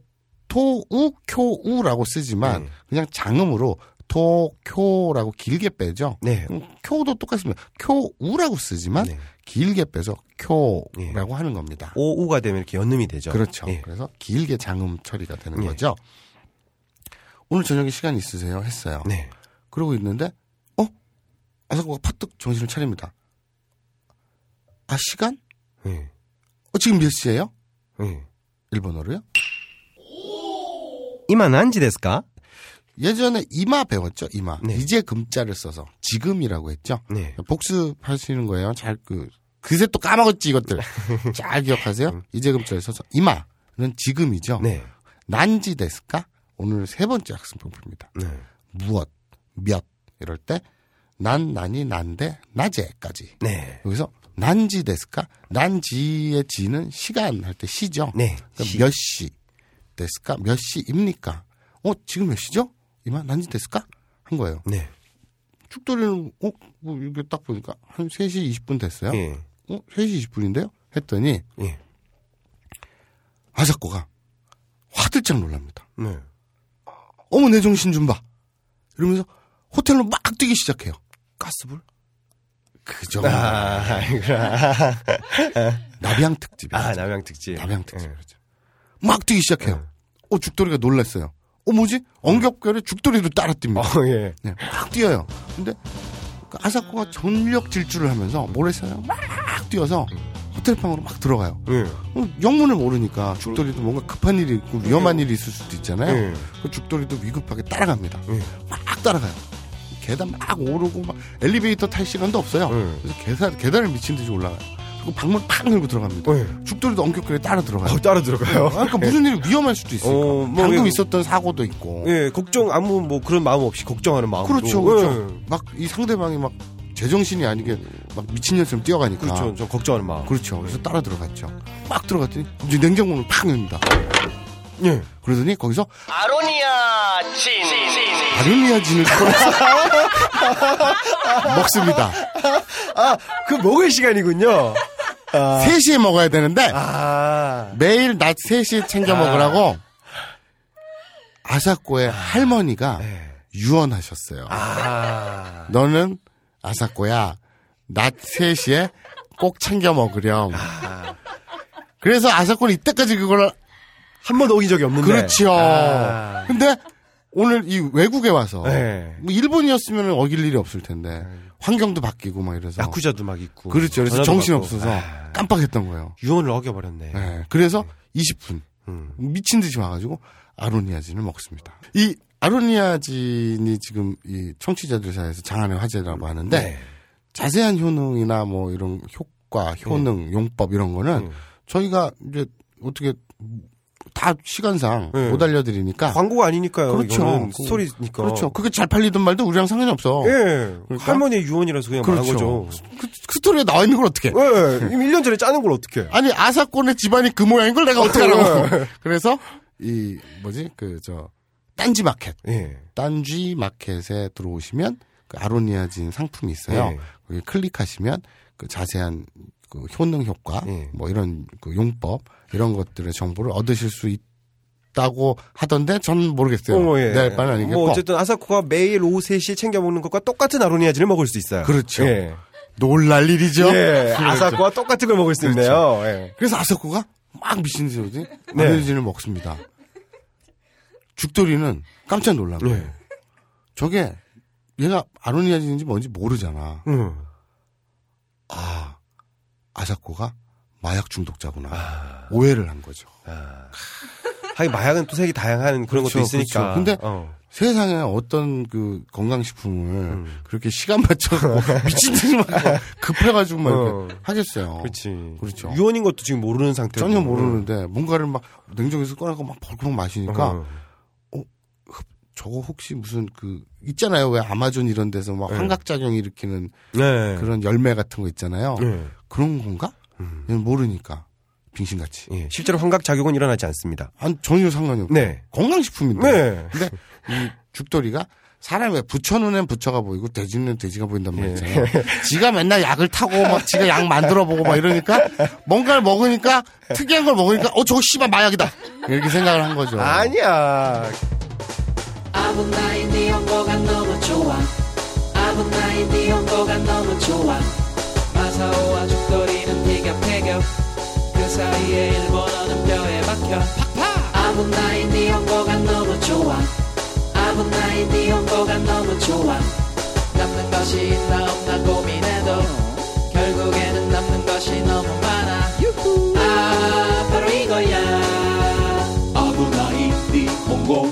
토, 우, 쿄, 우라고 쓰지만 네. 그냥 장음으로 토, 쿄라고 길게 빼죠. 네. 쿄도 똑같습니다. 쿄, 우라고 쓰지만 네. 길게 빼서 쿄라고 네. 하는 겁니다. 오, 우가 되면 이렇게 연음이 되죠. 그렇죠. 네. 그래서 길게 장음 처리가 되는 네. 거죠. 오늘 저녁에 시간 있으세요? 했어요. 네. 그러고 있는데 어? 아사코가 파뜩 정신을 차립니다. 아, 시간? 네. 어, 지금 몇 시예요? 네. 일본어로요? 이마 난지ですか? 예전에 이마 배웠죠, 이마. 네. 이제 금자를 써서 지금이라고 했죠. 네. 복습하시는 거예요. 잘 그 그새 또 까먹었지 이것들. 잘 기억하세요. 이제 금자를 써서 이마는 지금이죠. 네. 난지 데스까? 오늘 세 번째 학습 방법입니다. 네. 무엇, 몇 이럴 때 난, 난이, 난데, 낮에까지. 네. 여기서 난지 데스까? 난지의 지는 시간 할 때 시죠. 네. 그러니까 시. 몇 시 데스까? 몇 시입니까? 어 지금 몇 시죠? 이만 난지 됐을까? 한 거예요. 네. 죽돌이는, 어, 뭐, 이렇게 딱 보니까, 한 세 시 이십 분 됐어요. 예. 어, 세 시 이십 분인데요? 했더니, 예. 아사코가 화들짝 놀랍니다. 네. 어머, 내 정신 좀 봐. 이러면서 호텔로 막 뛰기 시작해요. 가스불? 그 정도. 아, 남양특집이죠. 아, 남양특집. 남양특집. 예. 그렇죠. 막 뛰기 시작해요. 예. 어, 죽돌이가 놀랐어요. 어, 뭐지? 엉겹결에 죽돌이도 따라 뜁니다. 어, 예. 네, 막 뛰어요. 근데 아사코가 전력 질주를 하면서 뭘 했어요? 막 뛰어서 호텔방으로 막 들어가요. 예. 영문을 모르니까 죽돌이도 뭔가 급한 일이 있고 위험한 예. 일이 있을 수도 있잖아요. 예. 죽돌이도 위급하게 따라갑니다. 예. 막 따라가요. 계단 막 오르고 막 엘리베이터 탈 시간도 없어요. 예. 그래서 계단, 계단을 미친 듯이 올라가요. 그 방문 팍 열고 들어갑니다. 네. 죽돌이도 엉겹결에 따라 들어가요. 어, 따라 들어가요. 그러니까 무슨 일이 위험할 수도 있으니까. 어, 뭐, 방금 예, 있었던 사고도 있고. 예, 걱정 아무 뭐 그런 마음 없이 걱정하는 마음. 그렇죠, 그렇죠. 예. 막 이 상대방이 막 제정신이 아니게 막 미친년처럼 뛰어가니까. 그렇죠, 저 걱정하는 마음. 그렇죠. 그래서 네. 따라 들어갔죠. 막 들어갔더니 이제 냉장고는 팍 열린다. 예. 그러더니 거기서 아로니아 진, 아로니아 진을 먹습니다. 아, 그 먹을 시간이군요. 아. 세 시에 먹어야 되는데 아. 매일 낮 세 시 챙겨 먹으라고 아. 아사코의 아. 할머니가 네. 유언하셨어요. 아. 너는 아사코야 낮 세 시에 꼭 챙겨 먹으렴. 아. 그래서 아사코는 이때까지 그걸 한 번도 오기 적이 없는데. 그렇죠. 아. 근데 오늘 이 외국에 와서 네. 뭐 일본이었으면 어길 일이 없을 텐데 환경도 바뀌고 막 이래서 야쿠자도 막 있고 그렇죠. 그래서 정신 없어서 아. 깜빡했던 거예요. 유언을 어겨버렸네. 네. 그래서 네. 이십 분 음. 미친 듯이 와가지고 아로니아진을 먹습니다. 이 아로니아진이 지금 이 청취자들 사이에서 장안의 화제라고 하는데 네. 자세한 효능이나 뭐 이런 효과, 효능, 네. 용법 이런 거는 네. 저희가 이제 어떻게 다 시간상 네. 못 알려드리니까 광고가 아니니까요. 그렇죠. 스토리니까. 그렇죠. 그게 잘 팔리든 말든 우리랑 상관이 없어. 예. 네. 그러니까? 할머니의 유언이라서 그냥 그렇죠. 말한 거죠. 그, 그 스토리에 나와 있는 걸 어떻게? 예. 네. 이미 일 년 전에 짜는 걸 어떻게? 아니 아사코네 집안이 그 모양인 걸 내가 어떻게 알아? 그래서 이 뭐지 그 저 딴지 마켓, 네. 딴지 마켓에 들어오시면 그 아로니아진 상품이 있어요. 네. 거기 클릭하시면 그 자세한 그 효능 효과, 네. 뭐 이런 그 용법. 이런 것들의 정보를 얻으실 수 있다고 하던데 전 모르겠어요. 어, 예. 내 바는 아니겠고. 뭐 어쨌든 아사코가 매일 오후 세 시에 챙겨 먹는 것과 똑같은 아로니아진을 먹을 수 있어요. 그렇죠. 예. 놀랄 일이죠. 예. 그렇죠. 아사코와 똑같은 걸 먹을 수 그렇죠. 있네요. 예. 그래서 아사코가 막 미친 듯이 아로니아진을 네. 먹습니다. 죽돌이는 깜짝 놀란 거예요. 네. 저게 얘가 아로니아진인지 뭔지 모르잖아. 음. 아, 아사코가 마약 중독자구나. 아... 오해를 한 거죠. 아... 하긴 마약은 또 색이 다양한 그런 그렇죠, 것도 있으니까. 그렇죠. 근데 어. 세상에 어떤 그 건강식품을 음. 그렇게 시간 맞춰서 미친 듯이 막 급해가지고 막 어. 이렇게 하겠어요. 그렇지. 그렇죠. 유언인 것도 지금 모르는 상태로. 전혀 모르는데 뭔가를 막 냉장고에서 꺼내고 막 벌컥 마시니까 어. 어, 저거 혹시 무슨 그 있잖아요. 왜 아마존 이런 데서 막 네. 환각작용 일으키는 네. 그런 열매 같은 거 있잖아요. 네. 그런 건가? 모르니까 빙신같이. 예, 실제로 환각작용은 일어나지 않습니다. 아니, 전혀 상관이 없고 네. 건강식품인데. 네. 근데 이 죽돌이가 사람의 부처 눈엔 부처가 보이고 돼지 눈엔 돼지가 보인단 말이잖아요. 네. 지가 맨날 약을 타고 막 지가 약 만들어보고 막 이러니까 뭔가를 먹으니까 특이한 걸 먹으니까 어 저거 씨발 마약이다 이렇게 생각을 한 거죠. 아니야. 아부나이 니홍고가 너무 좋아. 아부나이 니홍고가 너무 좋아. 마사오와 죽돌이는 네가 패겨 그 사이에 일본어는 뼈에 박혀 아부나이 니홍고가 너무 좋아. 아부나이 니홍고가 너무 좋아. 남는 것이 있나 없나 고민해도 결국에는 남는 것이 너무 많아. 아 바로 이거야 아부나이 니홍고.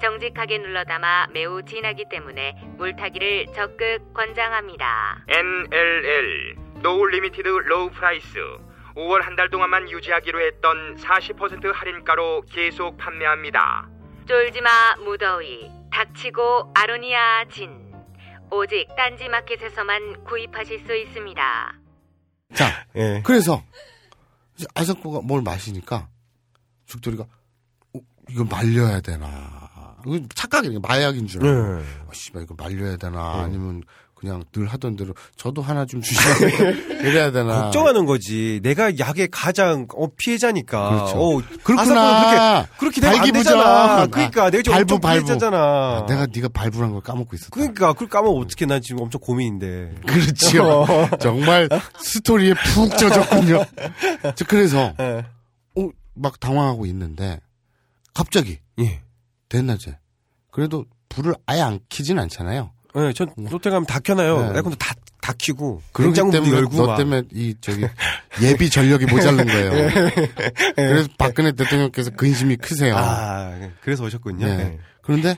정직하게 눌러담아 매우 진하기 때문에 물 타기를 적극 권장합니다. 엔엘엘 노 리미티드 로우 프라이스. 오월 한 달 동안만 유지하기로 했던 사십 퍼센트 할인가로 계속 판매합니다. 쫄지마 무더위 닥치고 아로니아 진. 오직 딴지 마켓에서만 구입하실 수 있습니다. 자, 예. 그래서 아사코가 뭘 마시니까 죽돌이가 어, 이거 말려야 되나? 이거 착각이네. 마약인 줄 알고. 예. 아, 씨발 이거 말려야 되나? 예. 아니면 그냥 늘 하던 대로 저도 하나 좀 주시라고 이래야 되나. 걱정하는 거지. 내가 약의 가장 어, 피해자니까. 그렇죠. 어, 그렇구나. 그렇게, 그렇게 되면 안 되잖아. 그러니까 내가 지금 발부, 엄청 발부. 피해자잖아. 아, 내가 네가 발부란 걸 까먹고 있었다. 그러니까 그걸 까먹으면 어떡해. 난 지금 엄청 고민인데. 그렇죠. 정말 스토리에 푹 젖었군요. 저 그래서 네. 어, 막 당황하고 있는데 갑자기 예. 대낮에 그래도 불을 아예 안 켜진 않잖아요. 네, 전 호텔 가면 다 켜놔요. 네. 에어컨도 다, 다 켜고. 그렇기 때문에 열고 너 막. 때문에 이 저기 예비 전력이 모자른 거예요. 네. 그래서 박근혜 대통령께서 근심이 크세요. 아, 그래서 오셨군요. 네. 네. 그런데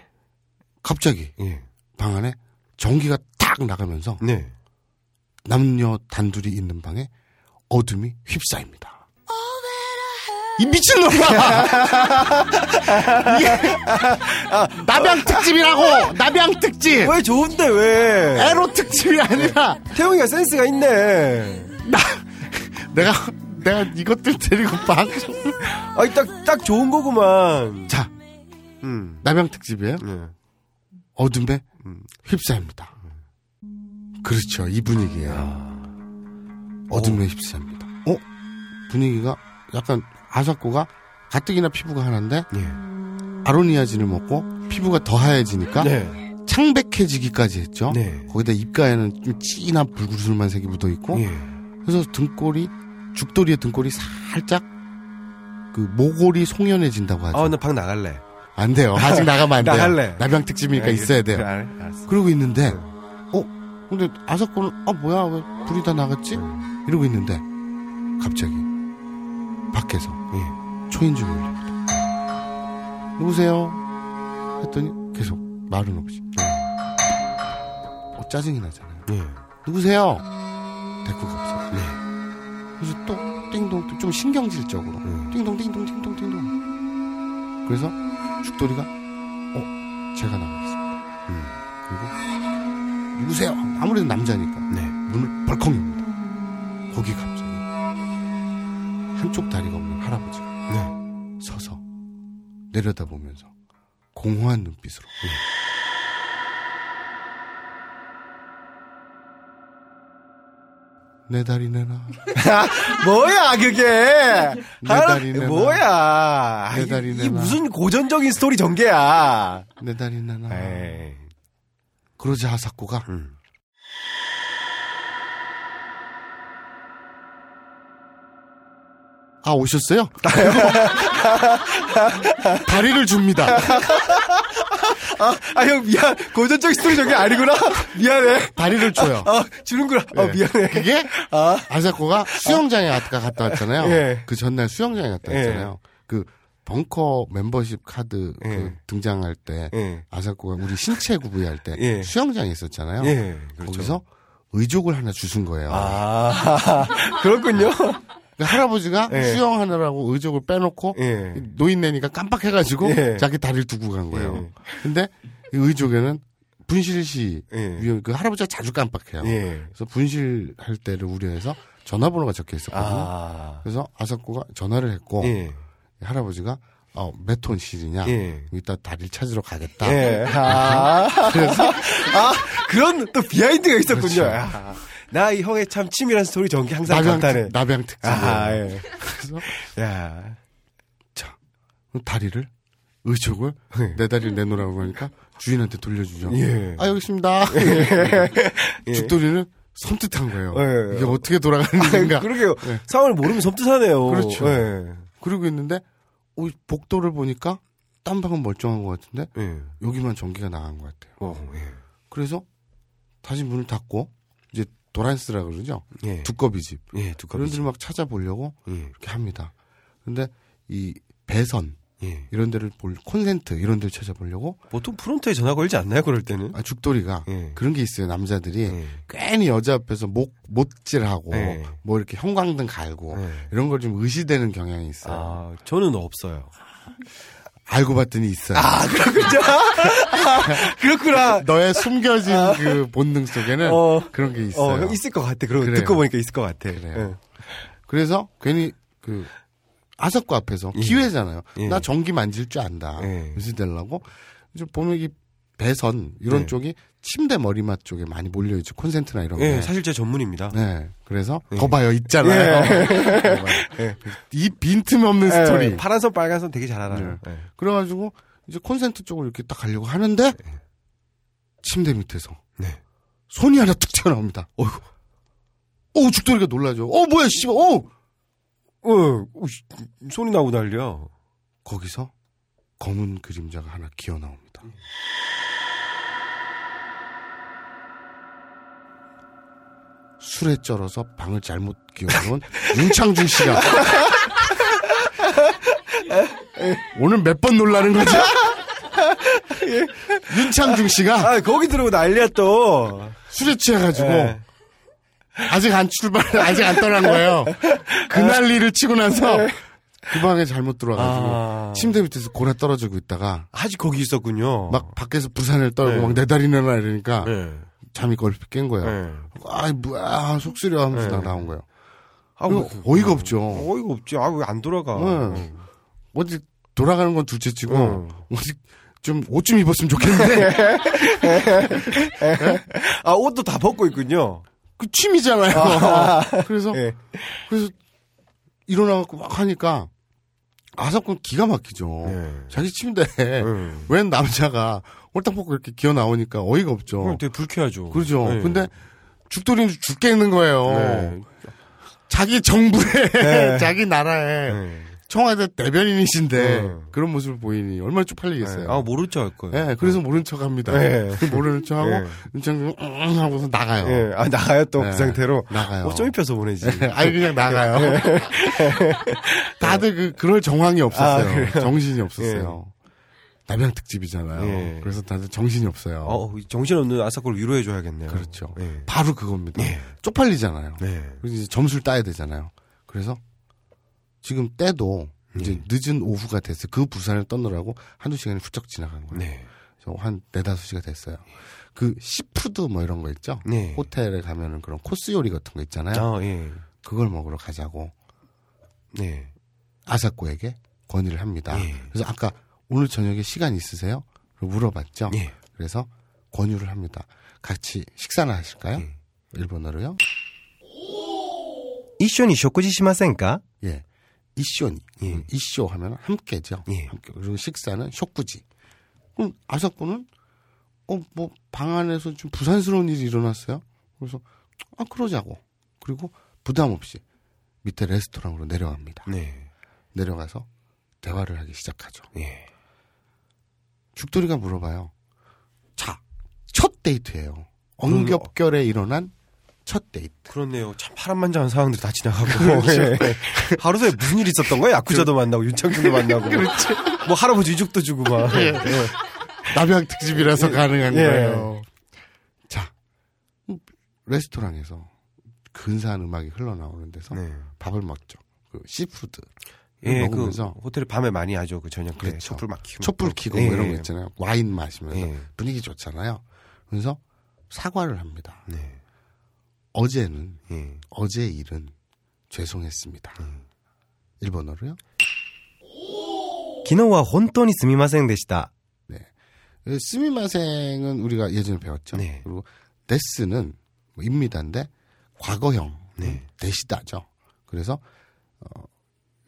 갑자기 네. 방 안에 전기가 탁 나가면서 네. 남녀 단둘이 있는 방에 어둠이 휩싸입니다. 이 미친놈아. 남양 특집이라고. 남양 특집. 왜 좋은데 왜? 에로 특집이 아니라. 태용이가 센스가 있네. 나 내가 내가 이것들 데리고 막. 아니 딱 딱 좋은 거구만. 자, 음. 남양 특집이에요. 음. 어둠에 음. 휩싸입니다. 음. 그렇죠, 이 분위기에요. 아. 어둠에 오. 휩싸입니다. 어? 분위기가 약간 아사코가 가뜩이나 피부가 하나인데 예. 아로니아진을 먹고 피부가 더 하얘지니까 네. 창백해지기까지 했죠. 네. 거기다 입가에는 좀 진한 불구슬만 색이 묻어있고 예. 그래서 등골이 죽돌이의 등골이 살짝 그 모골이 송연해진다고 하죠. 어, 나 방 나갈래. 안 돼요. 아직 나가면 안 돼요. 나갈래. 남양 특집이니까 있어야 돼요. 그래, 알았어. 그러고 있는데 네. 어? 근데 아사코는 아 뭐야 왜 불이 다 나갔지? 네. 이러고 있는데 갑자기 밖에서 예. 초인종이 울립니다. 누구세요? 했더니 계속 말은 없이 예. 어, 짜증이 나잖아요. 예. 누구세요? 대꾸가 없어요. 예. 그래서 또 띵동 좀 신경질적으로 예. 띵동 띵동 띵동 띵동 그래서 죽돌이가 어? 제가 나가겠습니다. 음. 그리고 누구세요? 아무래도 남자니까 네. 문을 벌컥 엽니다. 거기 갑자기 한쪽 다리가 없는 할아버지가 네. 서서 내려다보면서 공허한 눈빛으로 네. 내 다리 내놔. 뭐야 그게 내 하나, 다리 내놔. 뭐야 내 다리 내놔. 이게 무슨 고전적인 스토리 전개야. 내 다리 내놔. 에이. 그러자 하사코가 응. 아 오셨어요? 다리를 줍니다. 아, 아, 형 미안. 고전적 스토리 저게 아니구나. 미안해. 다리를 줘요. 아, 주는구나. 네. 아, 미안해. 그게 아. 아사코가 수영장에 아까 갔다 왔잖아요. 예. 그 전날 수영장에 갔다 왔잖아요. 예. 그 벙커 멤버십 카드 예. 그 등장할 때 예. 아사코가 우리 신체 구부위할 때 예. 수영장에 있었잖아요. 예. 그렇죠. 거기서 의족을 하나 주신 거예요. 아, 그렇군요. 할아버지가 예. 수영하느라고 의족을 빼놓고 예. 노인네니까 깜빡해가지고 예. 자기 다리를 두고 간 거예요. 예. 근데 의족에는 분실시 예. 위험, 그 할아버지가 자주 깜빡해요. 예. 그래서 분실할 때를 우려해서 전화번호가 적혀 있었거든요. 아. 그래서 아사코가 전화를 했고 예. 할아버지가 어, 몇 톤실이냐? 예. 이따 다리를 찾으러 가겠다. 예. 아. 그래서 아 그런 또 비하인드가 있었군요. 그렇죠. 나 이 형의 참 치밀한 스토리 전개 항상 간단해. 나병 특집. 아, 예. 그래서 야, 자, 다리를 의족을 예. 내 다리를 내놓으라고 하니까 주인한테 돌려주죠. 예. 아 여기 있습니다. 예. 죽돌이는 섬뜩한 거예요. 예. 이게 어떻게 돌아가는 아, 건가? 그러게요. 예. 상황을 모르면 섬뜩하네요. 그렇죠. 예. 그러고 있는데 오, 복도를 보니까 딴 방은 멀쩡한 것 같은데 예. 여기만 전기가 나간 것 같아요. 어, 예. 그래서 다시 문을 닫고 이제 도란스라 그러죠. 예. 두꺼비 집. 예, 두꺼비 그런 데를 막 찾아보려고 예. 이렇게 합니다. 그런데 이 배선 예. 이런 데를 볼 콘센트 이런 데를 찾아보려고 보통 프론트에 전화 걸지 않나요? 그럴 때는 아, 죽돌이가 예. 그런 게 있어요. 남자들이 예. 괜히 여자 앞에서 목 못질하고 예. 뭐 이렇게 형광등 갈고 예. 이런 걸 좀 의시되는 경향이 있어요. 아, 저는 없어요. 알고 봤더니 있어요. 아, 그렇군요. 그렇구나. 너의 숨겨진 아. 그 본능 속에는 어, 그런 게 있어요. 어, 있을 것 같아. 그리고 듣고 보니까 있을 것 같아. 그래요. 예. 그래서 괜히 그 아사코 앞에서 예. 기회잖아요. 예. 나 전기 만질 줄 안다. 예. 그래서 되려고 보면 이 배선 이런 예. 쪽이 침대 머리맡 쪽에 많이 몰려 있죠. 콘센트나 이런 거. 예. 사실 제 전문입니다. 네. 그래서 예. 거봐요 있잖아요. 예. 예. 이 빈틈 없는 예. 스토리. 파란선 빨간선 되게 잘 알아요. 예. 예. 그래가지고 이제 콘센트 쪽으로 이렇게 딱 가려고 하는데 예. 침대 밑에서 네. 손이 하나 툭 튀어나옵니다. 어이구. 오 죽돌이가 놀라죠. 어 뭐야 씨발. 어. 어, 손이 나고 난리야. 거기서 검은 그림자가 하나 기어 나옵니다. 술에 쩔어서 방을 잘못 기어놓은 윤창준 씨가 오늘 몇 번 놀라는 거지? 윤창준 씨가 아, 거기 들어오고 난리야 또. 술에 취해가지고 에. 아직 안 출발, 아직 안 떠난 거예요. 그 난리를 치고 나서 그 방에 잘못 들어와가지고 아... 침대 밑에서 고래 떨어지고 있다가 아직 거기 있었군요. 막 밖에서 부산을 떨고 네. 막 내 다리 내놔 이러니까 네. 잠이 걸핏 깬 거예요. 네. 아, 뭐야 속 쓰려 하면서 네. 나온 거예요. 아, 어이가 없죠. 어이가 없지. 아, 왜 안 돌아가? 네. 어디 돌아가는 건 둘째치고 어. 어디 좀 옷 좀 입었으면 좋겠는데. 아, 옷도 다 벗고 있군요. 그 취미잖아요. 아. 그래서 네. 그래서 일어나갖고 막 하니까 아사건 기가 막히죠. 네. 자기 침대에 네. 웬 남자가 홀딱 벗고 이렇게 기어 나오니까 어이가 없죠. 되게 불쾌하죠. 그렇죠. 네. 근데 죽돌이는 죽겠는 거예요. 네. 자기 정부에 네. 자기 나라에 네. 청와대 대변인이신데 네. 그런 모습을 보이니 얼마나 쪽팔리겠어요. 네. 아, 모른 척 할 거예요. 네, 그래서 네. 모른 척합니다. 네. 모르는 척하고 네. 그냥 응 하고서 나가요. 네. 아, 나가요 또 그 네. 상태로. 나가요. 옷 좀 입혀서 보내지. 네. 아니 그냥 나가요. 네. 다들 그 그럴 정황이 없었어요. 아, 정신이 없었어요. 네. 남양 특집이잖아요. 네. 그래서 다들 정신이 없어요. 어, 정신없는 아사코를 위로해줘야겠네요. 그렇죠. 네. 바로 그겁니다. 네. 쪽팔리잖아요. 네. 그래서 이제 점수를 따야 되잖아요. 그래서 지금 때도 네. 이제 늦은 오후가 됐어요. 그 부산을 떠느라고 한두 시간이 훌쩍 지나간 거예요. 네. 한 네다섯 시가 됐어요. 그 시푸드 뭐 이런 거 있죠. 네. 호텔에 가면은 그런 코스 요리 같은 거 있잖아요. 어, 예. 그걸 먹으러 가자고 네. 아사코에게 건의를 합니다. 네. 그래서 아까 오늘 저녁에 시간 있으세요? 물어봤죠. 예. 그래서 권유를 합니다. 같이 식사나 하실까요? 예. 일본어로요. 이쇼니 쇼쿠지しませんか? 예. 이쇼니. 예. 이쇼 하면 함께죠. 예. 함께. 그리고 식사는 쇼쿠지. 그럼 아사코는 어, 뭐 방 안에서 좀 부산스러운 일이 일어났어요. 그래서 아 그러자고. 그리고 부담 없이 밑에 레스토랑으로 내려갑니다. 네. 내려가서 대화를 하기 시작하죠. 예. 죽돌이가 물어봐요. 자, 첫 데이트예요. 엉겹결에 일어난 첫 데이트. 그렇네요. 참 파란만장한 상황들이 다 지나가고. 그렇죠. 하루 사이에 무슨 일이 있었던 거야? 야쿠자도 만나고 윤창준도 만나고. 그렇죠. 뭐 할아버지 이죽도 주고 막. 예. 예. 남양 특집이라서 예. 가능한 예. 거예요. 자, 레스토랑에서 근사한 음악이 흘러나오는 데서 네. 밥을 먹죠. 그 시푸드. 예, 그 호텔에 밤에 많이 하죠. 그 저녁 때 그렇죠. 촛불 막 켜고 촛불 켜고 예, 뭐 이런 거 있잖아요. 와인 마시면서 예. 분위기 좋잖아요. 그래서 사과를 합니다. 네. 어제는 예. 어제 일은 죄송했습니다. 음. 일본어로요. 기노와 혼토니 스미마센でした. 네. 스미마센은 우리가 예전에 배웠죠. 네. 그리고 데스는 뭐 입니다인데 과거형 네. 데시다죠. 그래서 어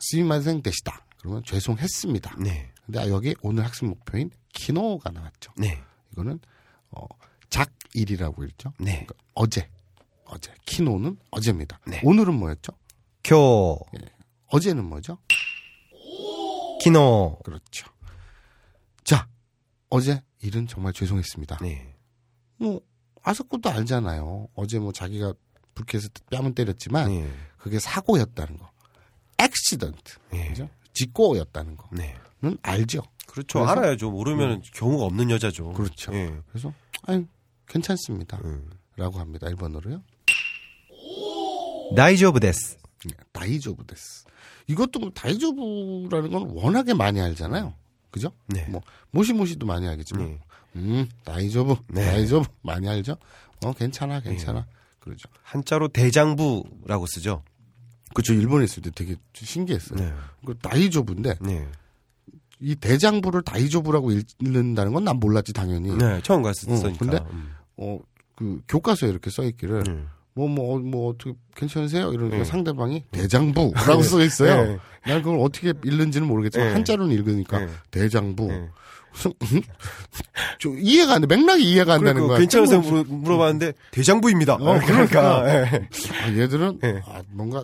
스미마생 되시다. 그러면 죄송했습니다. 네. 근데 여기 오늘 학습 목표인 기노가 나왔죠. 네. 이거는 어, 작일이라고 읽죠. 네. 그러니까 어제, 어제 기노는 어제입니다. 네. 오늘은 뭐였죠? 교. 네. 어제는 뭐죠? 기노. 그렇죠. 자, 어제 일은 정말 죄송했습니다. 네. 뭐 아사코도 알잖아요. 어제 뭐 자기가 불쾌해서 뺨은 때렸지만 네. 그게 사고였다는 거. 액시던트, 네. 그죠? 직고였다는 거는 네. 알죠. 그렇죠. 알아야죠. 모르면 음. 경우가 없는 여자죠. 그렇죠. 네. 그래서 아니 괜찮습니다. 음. 라고 합니다. 일본어로요. 다이조부です. 다이조부です. 이것도 뭐 다이조부라는 건 워낙에 많이 알잖아요. 그죠? 네. 뭐 모시모시도 많이 알겠지만 네. 음 다이조부, 네. 다이조부 많이 알죠. 어 괜찮아, 괜찮아. 네. 그렇죠. 한자로 대장부라고 쓰죠. 그렇죠. 일본에 있을 때 되게 신기했어요. 네. 그 다이조부인데 네. 이 대장부를 다이조부라고 읽는다는 건 난 몰랐지 당연히. 네, 처음 갔었으니까. 응, 근데 음. 어, 그 교과서에 이렇게 써있기를 뭐 뭐 음. 뭐 어떻게 괜찮으세요? 이러니까 네. 상대방이 대장부라고 써있어요. 네. 난 그걸 어떻게 읽는지는 모르겠지만 네. 한자로는 읽으니까 네. 대장부. 네. 좀 이해가 안 돼. 맥락이 이해가 안 되는 거야. 괜찮으세요? 물어, 물어봤는데 대장부입니다. 어, 그러니까. 네. 아, 얘들은 네. 아, 뭔가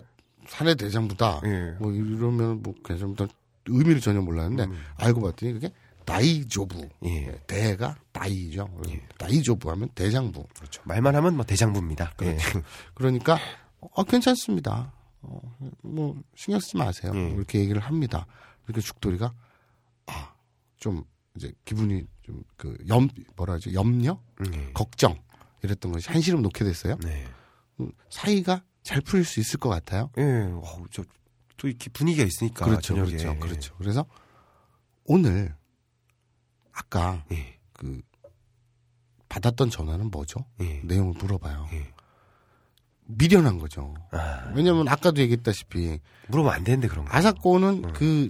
사내 대장부다. 예. 뭐 이러면 뭐 대장부다 의미를 전혀 몰랐는데 음. 알고 봤더니 그게 다이조부. 예. 대가 다이죠. 예. 다이조부 하면 대장부. 그렇죠. 말만 하면 뭐 대장부입니다. 예. 그러니까 어, 괜찮습니다. 어, 뭐 신경 쓰지 마세요. 예. 이렇게 얘기를 합니다. 이렇게 죽돌이가 아, 좀 이제 기분이 좀 그 염 뭐라 하죠? 염려, 예. 걱정 이랬던 것이 한시름 놓게 됐어요. 네. 사이가 잘 풀릴 수 있을 것 같아요. 예, 와, 저 또 이렇게 분위기가 있으니까. 그렇죠, 저녁에. 그렇죠, 그렇죠. 그래서 오늘 아까 예. 그 받았던 전화는 뭐죠? 예. 내용을 물어봐요. 예. 미련한 거죠. 아, 왜냐면 아까도 얘기했다시피 물어보면 안 되는데 그런 거. 아사코는 음. 그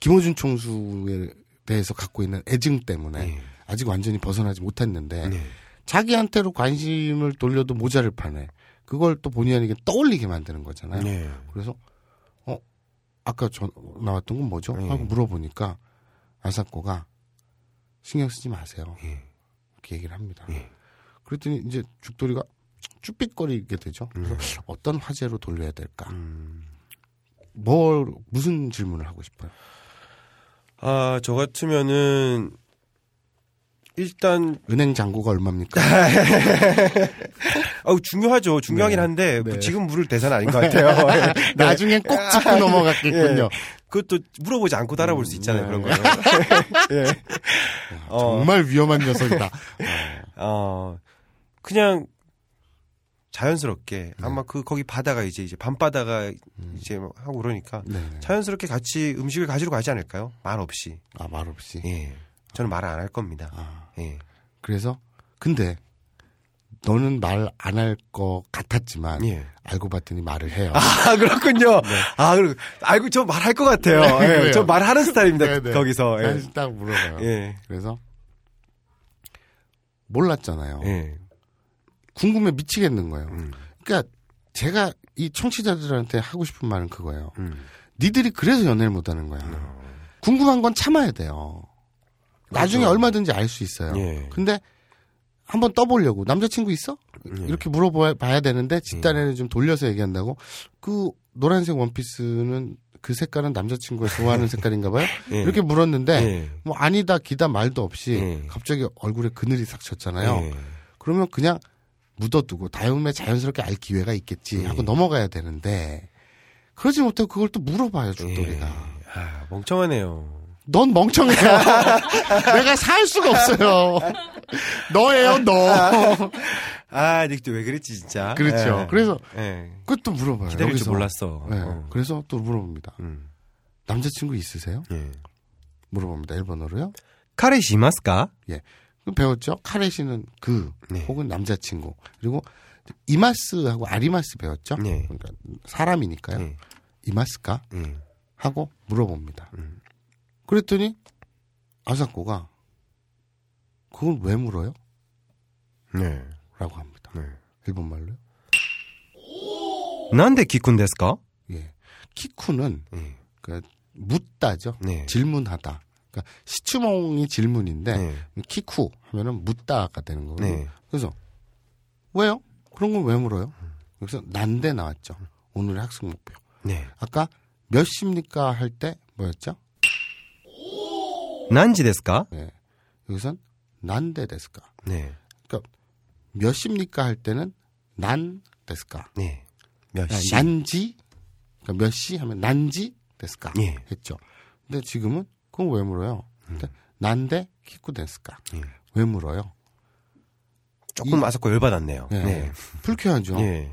김어준 총수에 대해서 갖고 있는 애증 때문에 예. 아직 완전히 벗어나지 못했는데 예. 자기한테로 관심을 돌려도 모자를 파네. 그걸 또 본의 아니게 떠올리게 만드는 거잖아요. 예. 그래서 어 아까 전 나왔던 건 뭐죠? 예. 하고 물어보니까 아사코가 신경 쓰지 마세요. 예. 이렇게 얘기를 합니다. 예. 그랬더니 이제 죽돌이가 쭈삣거리게 되죠. 그래서 음. 어떤 화제로 돌려야 될까? 음. 뭘 무슨 질문을 하고 싶어요? 아, 저 같으면은 일단 은행 잔고가 얼마입니까? 아, 중요하죠. 중요하긴 네. 한데 네. 뭐 지금 물을 대사는 아닌 것 같아요. 네. 나중에 꼭 짚고 넘어갔겠군요. 네. 그것도 물어보지 않고 따라볼 수 있잖아요. 네. 그런 거는. 네. 어. 정말 위험한 녀석이다. 어, 그냥 자연스럽게 네. 아마 그 거기 바다가 이제 이제 밤바다가 음. 이제 하고 그러니까 네네. 자연스럽게 같이 음식을 가지러 가지 않을까요? 말 없이. 아, 말 없이. 예. 저는 아. 말을 안 할 겁니다. 아. 예. 그래서 근데 너는 말 안 할 것 같았지만 예. 알고 봤더니 말을 해요. 아, 그렇군요. 네. 아, 그리고 알고 저 말할 것 같아요. 네, 예. 저 말하는 스타일입니다. 네네. 거기서. 예. 딱 물어봐요. 예. 그래서 몰랐잖아요. 예. 궁금해 미치겠는 거예요. 음. 그러니까 제가 이 청취자들한테 하고 싶은 말은 그거예요. 음. 니들이 그래서 연애를 못하는 거야. 음. 궁금한 건 참아야 돼요. 맞아. 나중에 얼마든지 알 수 있어요. 예. 근데 한번 떠보려고 남자친구 있어? 예. 이렇게 물어봐야 되는데 뒷단에는 좀 돌려서 얘기한다고 그 노란색 원피스는 그 색깔은 남자친구가 좋아하는 색깔인가 봐요? 예. 이렇게 물었는데 예. 뭐 아니다 기다 말도 없이 예. 갑자기 얼굴에 그늘이 싹 쳤잖아요. 예. 그러면 그냥 묻어두고 다음에 자연스럽게 알 기회가 있겠지 하고 예. 넘어가야 되는데 그러지 못하고 그걸 또 물어봐요 죽돌이가. 예. 아, 멍청하네요. 넌 멍청해. 내가 살 수가 없어요. 너예요 너. 아, 닉도 왜 그랬지 진짜. 그렇죠. 예. 그래서 예. 그것도 물어봐요. 기다릴 줄 몰랐어. 예. 어. 그래서 또 물어봅니다. 음. 남자친구 있으세요? 예. 물어봅니다. 일본어로요. 카레시마스까? 예. 배웠죠. 카레시는 그 네. 혹은 남자친구 그리고 이마스하고 아리마스 배웠죠. 네. 그러니까 사람이니까요. 네. 이마스까 네. 하고 물어봅니다. 네. 그랬더니 아사코가 그건 왜 물어요? 네. 라고 합니다. 네. 일본말로요. 난데 키쿤데스까? 예. 키쿤은 네. 그러니까 묻다죠. 네. 질문하다. 그러니까 시추몽이 질문인데 네. 키쿠 하면은 묻다가 되는 거고 네. 그래서 왜요? 그런 건 왜 물어요? 그래서 난데 나왔죠. 오늘의 학습 목표. 네. 아까 몇 시입니까 할 때 뭐였죠? 난지 데스까? 네. 여기선 난데 데스까? 네. 그러니까 몇 시입니까 할 때는 난 데스까? 네. 몇 시? 난지. 그러니까 몇 시 하면 난지 데스까? 네. 했죠. 근데 지금은 그건 왜 물어요? 음. 난데 키쿠데스까? 예. 왜 물어요? 조금 아사코 열받았네요. 예. 예. 불쾌하죠. 예.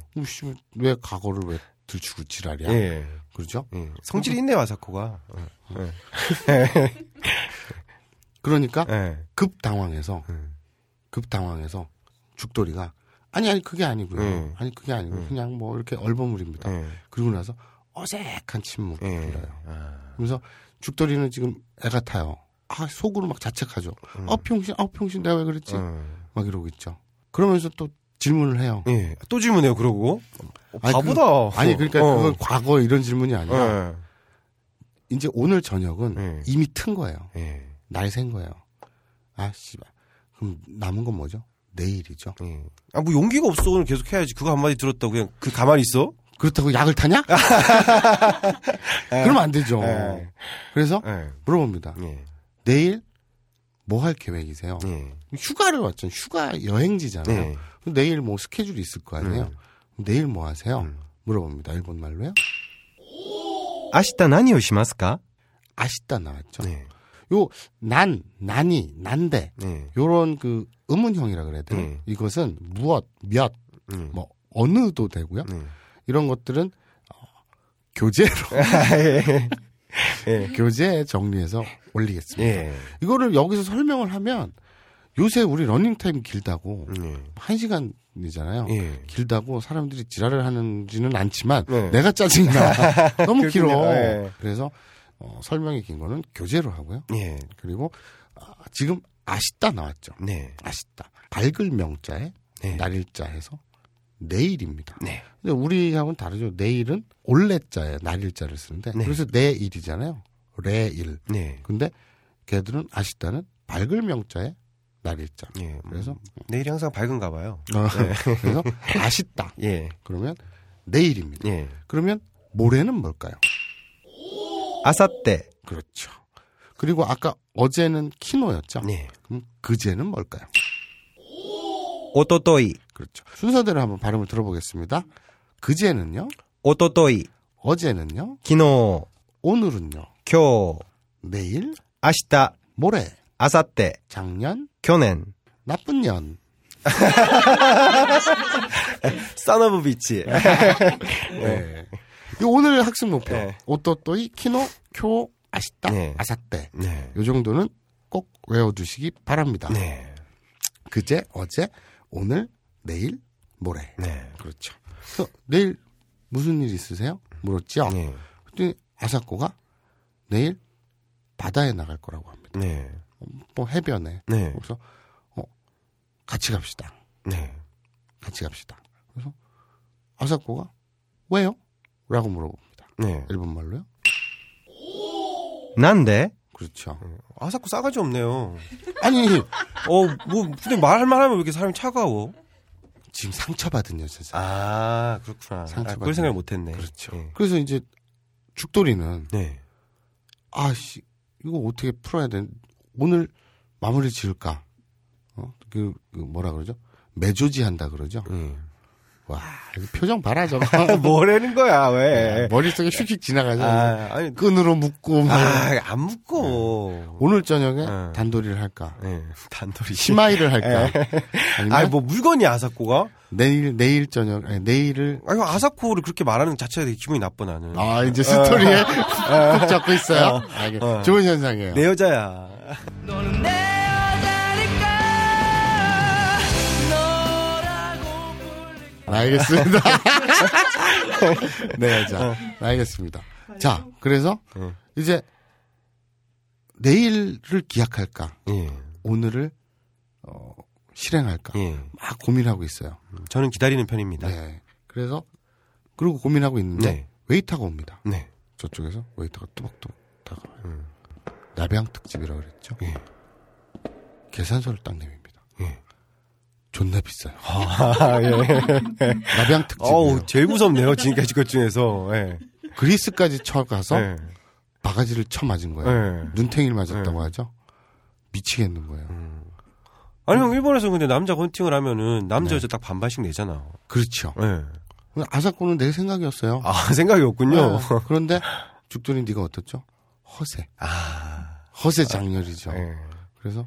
왜 과거를 왜 들추고 지랄이야? 예. 그렇죠? 예. 성질이 있네요 아사코가. 예. 그러니까 예. 급 당황해서 급 당황해서 죽돌이가 아니 아니 그게 아니고요. 예. 아니 그게 아니고 예. 그냥 뭐 이렇게 얼버무립니다. 예. 그러고 나서 어색한 침묵이 흘러요. 예. 아. 그래서 죽돌이는 지금 애가 타요. 아, 속으로 막 자책하죠. 음. 아, 평신, 아, 평신, 내가 왜 그랬지? 음. 막 이러고 있죠. 그러면서 또 질문을 해요. 예. 또 질문해요, 그러고. 어, 아니, 바보다. 그, 아니, 그러니까 어. 그건 과거 이런 질문이 아니라, 예. 이제 오늘 저녁은 예. 이미 튼 거예요. 예. 날 센 거예요. 아, 씨발. 그럼 남은 건 뭐죠? 내일이죠. 예. 아, 뭐 용기가 없어. 오늘 계속 해야지. 그거 한마디 들었다고 그냥 그 가만히 있어? 그렇다고 약을 타냐? 그러면 안 되죠. 에. 그래서 에. 물어봅니다. 예. 내일 뭐 할 계획이세요? 예. 휴가를 왔잖아요. 휴가 여행지잖아요. 예. 내일 뭐 스케줄이 있을 거 아니에요? 음. 내일 뭐 하세요? 음. 물어봅니다. 일본 말로요. 아시타 나니요 시마스까? 아시타 나왔죠. 예. 요 난, 나니, 난데 예. 요런 그 의문형이라 그래야 돼요. 예. 이것은 무엇, 몇, 예. 뭐 어느도 되고요. 예. 이런 것들은 교재로 예. 예. 교재 정리해서 올리겠습니다. 예. 이거를 여기서 설명을 하면 요새 우리 러닝타임 길다고 예. 한 시간이잖아요. 예. 길다고 사람들이 지랄을 하는지는 않지만 예. 내가 짜증나. 너무 길어. 예. 그래서 어, 설명이 긴 거는 교재로 하고요. 예. 그리고 아, 지금 아쉽다 나왔죠. 네. 아쉽다. 밝을 명자에 네. 날일자에서 내일입니다. 네. 근데 우리하고는 다르죠. 내일은 올레자에 날일자를 쓰는데 네. 그래서 내일이잖아요. 레일. 네. 근데 걔들은 아쉽다는 밝을 명자에 날일자. 네. 그래서 내일이 항상 밝은가 봐요. 아, 네. 그래서 아쉽다. 예. 그러면 내일입니다. 예. 그러면 모레는 뭘까요? 아삿대. 그렇죠. 그리고 아까 어제는 키노였죠. 네. 그럼 그제는 뭘까요? 오토토이. 그렇죠. 순서대로 한번 발음을 들어보겠습니다. 그제는요? 오토토이. 어제는요? 키노. 오늘은요? 쿄. 내일? 아시타. 모레. 아사떼. 작년? 교넨. 나쁜 년. 선 오브 비치. 네. 오늘 학습 목표. 네. 오토토이, 키노, 쿄. 아쉽다, 네. 아삿대. 네. 요 정도는 꼭 외워두시기 바랍니다. 네. 그제, 어제, 오늘, 내일, 모레. 네. 그렇죠. 그래서 내일 무슨 일 있으세요? 물었죠. 네. 그랬더니 아사코가 내일 바다에 나갈 거라고 합니다. 네. 뭐 해변에. 네. 그래서 어, 같이 갑시다. 네. 같이 갑시다. 그래서 아사코가 왜요? 라고 물어봅니다. 네. 일본말로요. 난데? 그렇죠. 아사코 싸가지 없네요. 아니, 어, 뭐, 근데 말할만 하면 왜 이렇게 사람이 차가워? 지금 상처받은 여자잖아. 아, 그렇구나. 상처받은. 아, 그걸 생각을 못했네. 그렇죠. 네. 그래서 이제 죽돌이는, 네. 아씨, 이거 어떻게 풀어야 돼? 오늘 마무리 지을까? 어, 그, 그 뭐라 그러죠? 메조지 한다 그러죠? 음. 와, 표정 봐라, 저거. 뭐라는 거야, 왜. 머릿속에 휙휙 지나가죠. 아, 아니, 끈으로 묶고. 막. 아, 안 묶고. 오늘 저녁에 에. 단도리를 할까? 에. 단도리. 심마이를 할까? 아, 뭐 물건이 아사코가? 내일, 내일 저녁, 아니, 내일을. 아니, 아사코를 그렇게 말하는 자체가 되게 기분이 나빠, 나는. 아, 이제 스토리에 꼭 잡고 있어요. 어, 어. 좋은 현상이에요. 내 여자야. 알겠습니다. 네, 자, 알겠습니다. 자, 그래서 이제 내일을 기약할까, 예. 오늘을 어, 실행할까 예. 막 고민하고 있어요. 저는 기다리는 편입니다. 네, 그래서 그러고 고민하고 있는데 네. 웨이터가 옵니다. 네, 저쪽에서 웨이터가 뚜벅뚜벅 다가와요. 음. 나병 특집이라고 그랬죠. 예. 계산서를 딱 내밉니다. 예. 존나 비싸요. 아, 예. 나병 특집. 어우, 제일 무섭네요. 지금까지 것 중에서. 예. 그리스까지 쳐가서 예. 바가지를 쳐맞은 거예요. 예. 눈탱이를 맞았다고 예. 하죠. 미치겠는 거예요. 음. 아니, 형, 음. 일본에서 근데 남자 헌팅을 하면은 남자 여자 네. 딱 반반씩 내잖아. 그렇죠. 예. 아사코는 내 생각이었어요. 아, 생각이었군요. 네. 그런데 죽돌이 네가 어떻죠? 허세. 아. 허세 장렬이죠. 아, 예. 그래서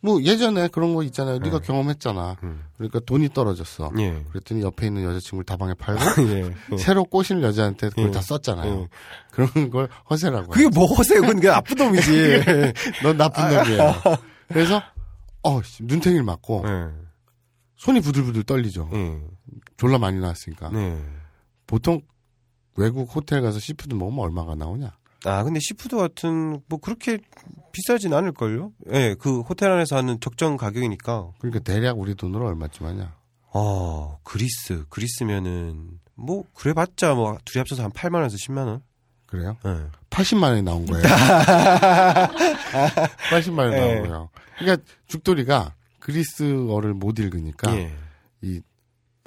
뭐 예전에 그런 거 있잖아요. 네가 네. 경험했잖아. 음. 그러니까 돈이 떨어졌어. 예. 그랬더니 옆에 있는 여자친구를 다방에 팔고 예. 예. 새로 꼬시는 여자한테 그걸 예. 다 썼잖아요. 예. 그런 걸 허세라고. 그게 하죠. 뭐 허세고 그건 나쁜 놈이지. 넌 나쁜 아, 놈이야. 아. 그래서 어, 눈탱이를 맞고 예. 손이 부들부들 떨리죠. 예. 졸라 많이 나왔으니까. 예. 보통 외국 호텔 가서 시푸드 먹으면 얼마가 나오냐. 아, 근데 시푸드 같은, 뭐, 그렇게 비싸진 않을걸요? 예, 그, 호텔 안에서 하는 적정 가격이니까. 그러니까 대략 우리 돈으로 얼마쯤 하냐? 어, 그리스. 그리스면은, 뭐, 그래 봤자, 뭐, 둘이 합쳐서 한 팔만 원에서 십만 원? 그래요? 예. 팔십만 원이 나온 거예요. 팔십만 원이 예. 나온 거예요. 그러니까, 죽돌이가 그리스어를 못 읽으니까, 예. 이,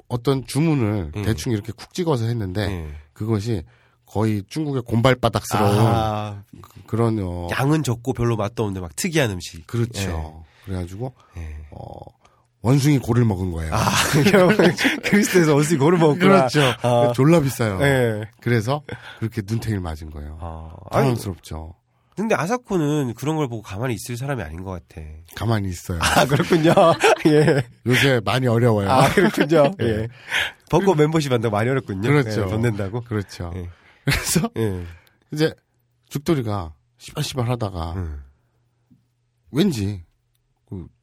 어떤 주문을 예. 대충 이렇게 쿡 찍어서 했는데, 예. 그것이, 거의 중국의 곰발바닥스러운 아, 그런 어, 양은 적고 별로 맛도 없는데 막 특이한 음식. 그렇죠. 예. 그래가지고 예. 어, 원숭이 고를 먹은 거예요. 아, 그리스에서 원숭이 고를 먹었구나. 그렇죠. 아. 졸라 비싸요. 예. 그래서 그렇게 눈탱이를 맞은 거예요. 아, 당황스럽죠. 근데 아사코는 그런 걸 보고 가만히 있을 사람이 아닌 것 같아. 가만히 있어요. 아, 그렇군요. 예. 요새 많이 어려워요. 아, 그렇군요. 예. 벚꽃 멤버십 한다고 많이 어렵군요. 그렇죠. 예, 돈 낸다고. 그렇죠. 예. 그래서 예. 이제 죽돌이가 시발시발 하다가 음. 왠지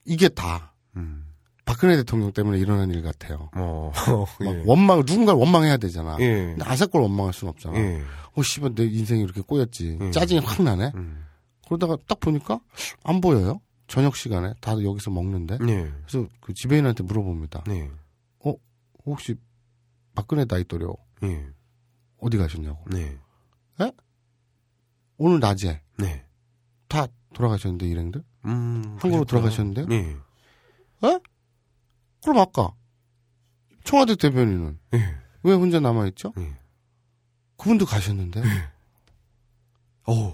이게 다 음. 박근혜 대통령 때문에 일어난 일 같아요. 어, 예. 원망, 누군가를 원망해야 되잖아. 예. 근데 아삭골 원망할 순 없잖아. 예. 어, 씨발, 내 인생이 이렇게 꼬였지. 예. 짜증이 확 나네. 음. 그러다가 딱 보니까 안 보여요. 저녁 시간에 다들 여기서 먹는데. 예. 그래서 그 지배인한테 물어봅니다. 예. 어, 혹시 박근혜 나이 또려 예. 어디 가셨냐고. 예. 에? 오늘 낮에. 예. 다 돌아가셨는데, 일행들? 음, 한국으로 돌아가셨는데? 예. 에? 그럼 아까 청와대 대변인은 예. 왜 혼자 남아있죠? 예. 그분도 가셨는데. 예. 어우,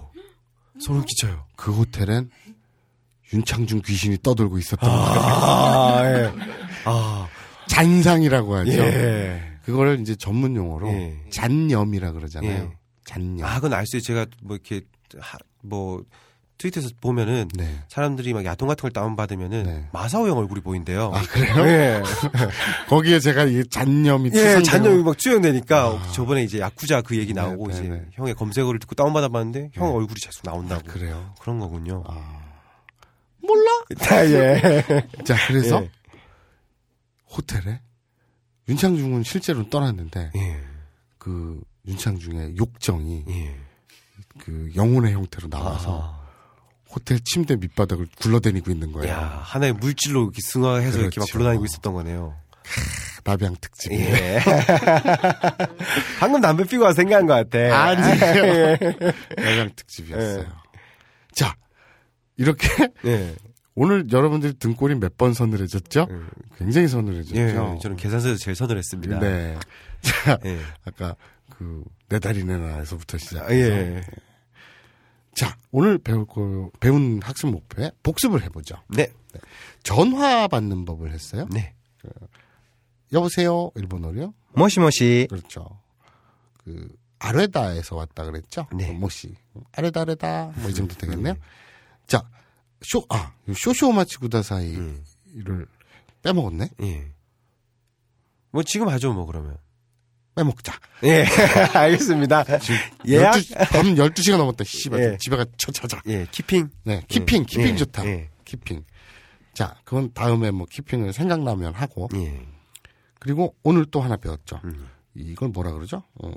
소름 끼쳐요. 그 호텔엔 윤창중 귀신이 떠돌고 있었던 거예요. 아, 아, 예. 아. 잔상이라고 하죠. 예. 그거를 이제 전문 용어로 예. 잔념이라 그러잖아요. 예. 잔념. 아, 그건 알 수 있어요. 제가 뭐 이렇게 하, 뭐. 트위터에서 보면은 네. 사람들이 막 야동 같은 걸 다운받으면은 네. 마사오 형 얼굴이 보인대요. 아, 그래요? 네. 거기에 제가 이 잔념이 예, 잔념이 막 투영되니까 아. 저번에 이제 야쿠자 그 얘기 나오고 네, 네, 이제 네. 형의 검색어를 듣고 다운받아봤는데 네. 형 얼굴이 계속 나온다고. 아, 그래요? 그런 거군요. 아. 몰라? 아, 예. 자, 그래서 예. 호텔에 윤창중은 실제로 떠났는데 예. 그 윤창중의 욕정이 예. 그 영혼의 형태로 나와서. 아. 호텔 침대 밑바닥을 굴러다니고 있는 거예요. 야, 하나의 물질로 이렇게 승화해서 그렇죠. 이렇게 막 굴러다니고 있었던 거네요. 나비향 특집. 예. 방금 담배 피고 와서 생각한 것 같아. 아니에요. 나비향 특집이었어요. 예. 자, 이렇게 예. 오늘 여러분들이 등골이 몇 번 서늘해졌죠? 예. 굉장히 서늘해졌죠. 예, 저는 계산서에서 제일 서늘했습니다. 네. 자, 예. 아까 그 내 다리네 나에서부터 시작해서. 예. 자, 오늘 배울 거, 배운 학습 목표에 복습을 해보죠. 네. 네. 전화 받는 법을 했어요. 네. 그, 여보세요? 일본어로요? 모시모시. 그렇죠. 그, 아레다에서 왔다 그랬죠? 네. 모시. 아레다, 아레다. 뭐 이 정도 되겠네요. 네. 자, 쇼, 아, 쇼쇼마치 구다사이를 음. 빼먹었네? 예. 뭐 지금 하죠, 뭐 그러면. 빼먹자. 예, 알겠습니다. 예약? 열두 시, 밤 열두 시가 넘었다. 씨발. 예. 집에 가서 찾아. 예, 키핑. 네, 키핑. 예. 키핑 예. 좋다. 예. 키핑. 자, 그건 다음에 뭐 키핑을 생각나면 하고. 예. 그리고 오늘 또 하나 배웠죠. 음. 이걸 뭐라 그러죠? 어,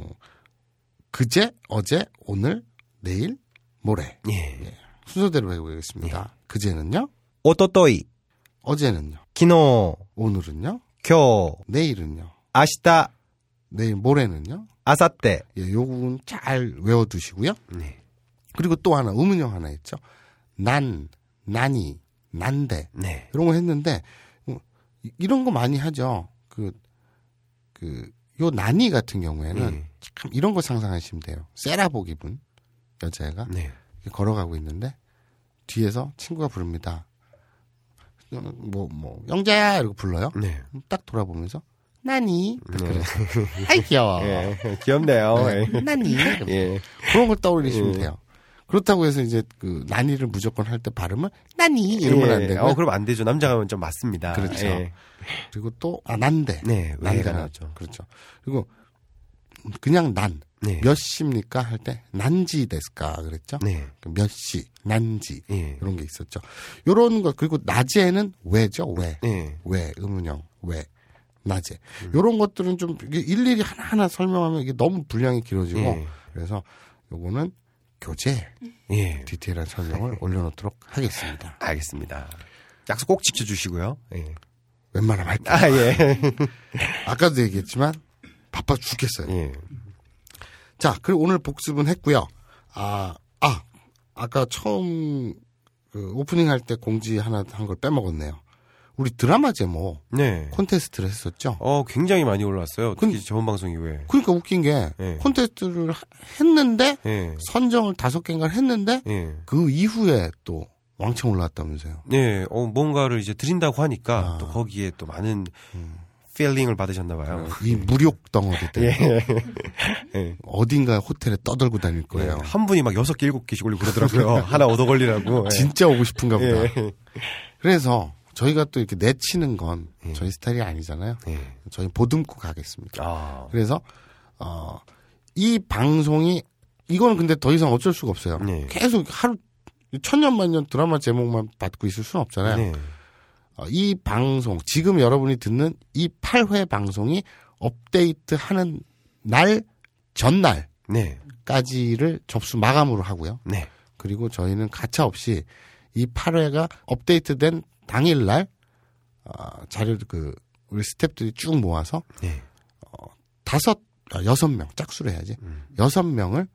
그제, 어제, 오늘, 내일, 모레. 예. 예. 순서대로 배우겠습니다. 예. 그제는요? 오토토이. 어제는요? 키노. 오늘은요? 쿄. 내일은요? 아시타. 내일 모레는요? 아사떼. 예, 요건 잘 외워두시고요. 네. 그리고 또 하나 의문형 하나 있죠. 난, 난이, 난데. 네. 이런 거 했는데 이런 거 많이 하죠. 그, 그, 요 난이 같은 경우에는 네. 참 이런 거 상상하시면 돼요. 세라복 입은 여자애가 네. 걸어가고 있는데 뒤에서 친구가 부릅니다. 뭐, 뭐 영자야 이러고 불러요. 네. 딱 돌아보면서. 나니? 네. 그래서. 아이, 귀여워. 예, 귀엽네요. 네. 나니? 예. 그런 걸 떠올리시면 예. 돼요. 그렇다고 해서 이제 그, 나니를 무조건 할 때 발음은, 나니? 이러면 예. 안 되고. 어, 그럼 안 되죠. 남자가 하면 좀 맞습니다. 그렇죠. 예. 그리고 또, 아, 난데. 네, 난가 나죠. 그렇죠. 그리고, 그냥 난. 네. 몇 시입니까? 할 때, 난지 데스까? 그랬죠. 네. 몇 시, 난지. 예. 이런 게 있었죠. 요런 거, 그리고 낮에는 왜죠? 왜. 예. 왜, 의문형, 왜. 낮에. 음. 요런 것들은 좀 일일이 하나하나 설명하면 이게 너무 분량이 길어지고 예. 그래서 요거는 교재 예. 디테일한 설명을 올려놓도록 하겠습니다. 알겠습니다. 약속 꼭 지켜주시고요. 예. 웬만하면 할게요. 아, 예. 아까도 얘기했지만 바빠 죽겠어요. 예. 자, 그리고 오늘 복습은 했고요. 아, 아, 아까 처음 그 오프닝 할 때 공지 하나 한 걸 빼먹었네요. 우리 드라마 제목 네. 콘테스트를 했었죠. 어, 굉장히 많이 올라왔어요. 특히 근, 저번 방송 이후에. 그러니까 웃긴 게 네. 콘테스트를 했는데 네. 선정을 다섯 개인가 했는데 네. 그 이후에 또 왕창 올라왔다면서요. 네, 어, 뭔가를 이제 드린다고 하니까 아. 또 거기에 또 많은 음. 필링을 받으셨나 봐요. 이 무력 덩어리 때문에 예. 예. 어딘가 호텔에 떠들고 다닐 거예요. 예. 한 분이 막 여섯 개, 일곱 개씩 올리고 그러더라고요. 하나 얻어 걸리라고. 예. 진짜 오고 싶은가 보다. 예. 그래서. 저희가 또 이렇게 내치는 건 예. 저희 스타일이 아니잖아요. 예. 저희 보듬고 가겠습니다. 아. 그래서 어, 이 방송이 이건 근데 더 이상 어쩔 수가 없어요. 네. 계속 하루 천년만년 드라마 제목만 받고 있을 수는 없잖아요. 네. 어, 이 방송 지금 여러분이 듣는 이 팔 회 방송이 업데이트하는 날 전날 네. 까지를 접수 마감으로 하고요. 네. 그리고 저희는 가차없이 이 팔 회가 업데이트된 당일날 어, 자료를 그 우리 스태프들이 쭉 모아서 네. 어, 다섯 아, 여섯 명 짝수로 해야지 음. 여섯 명을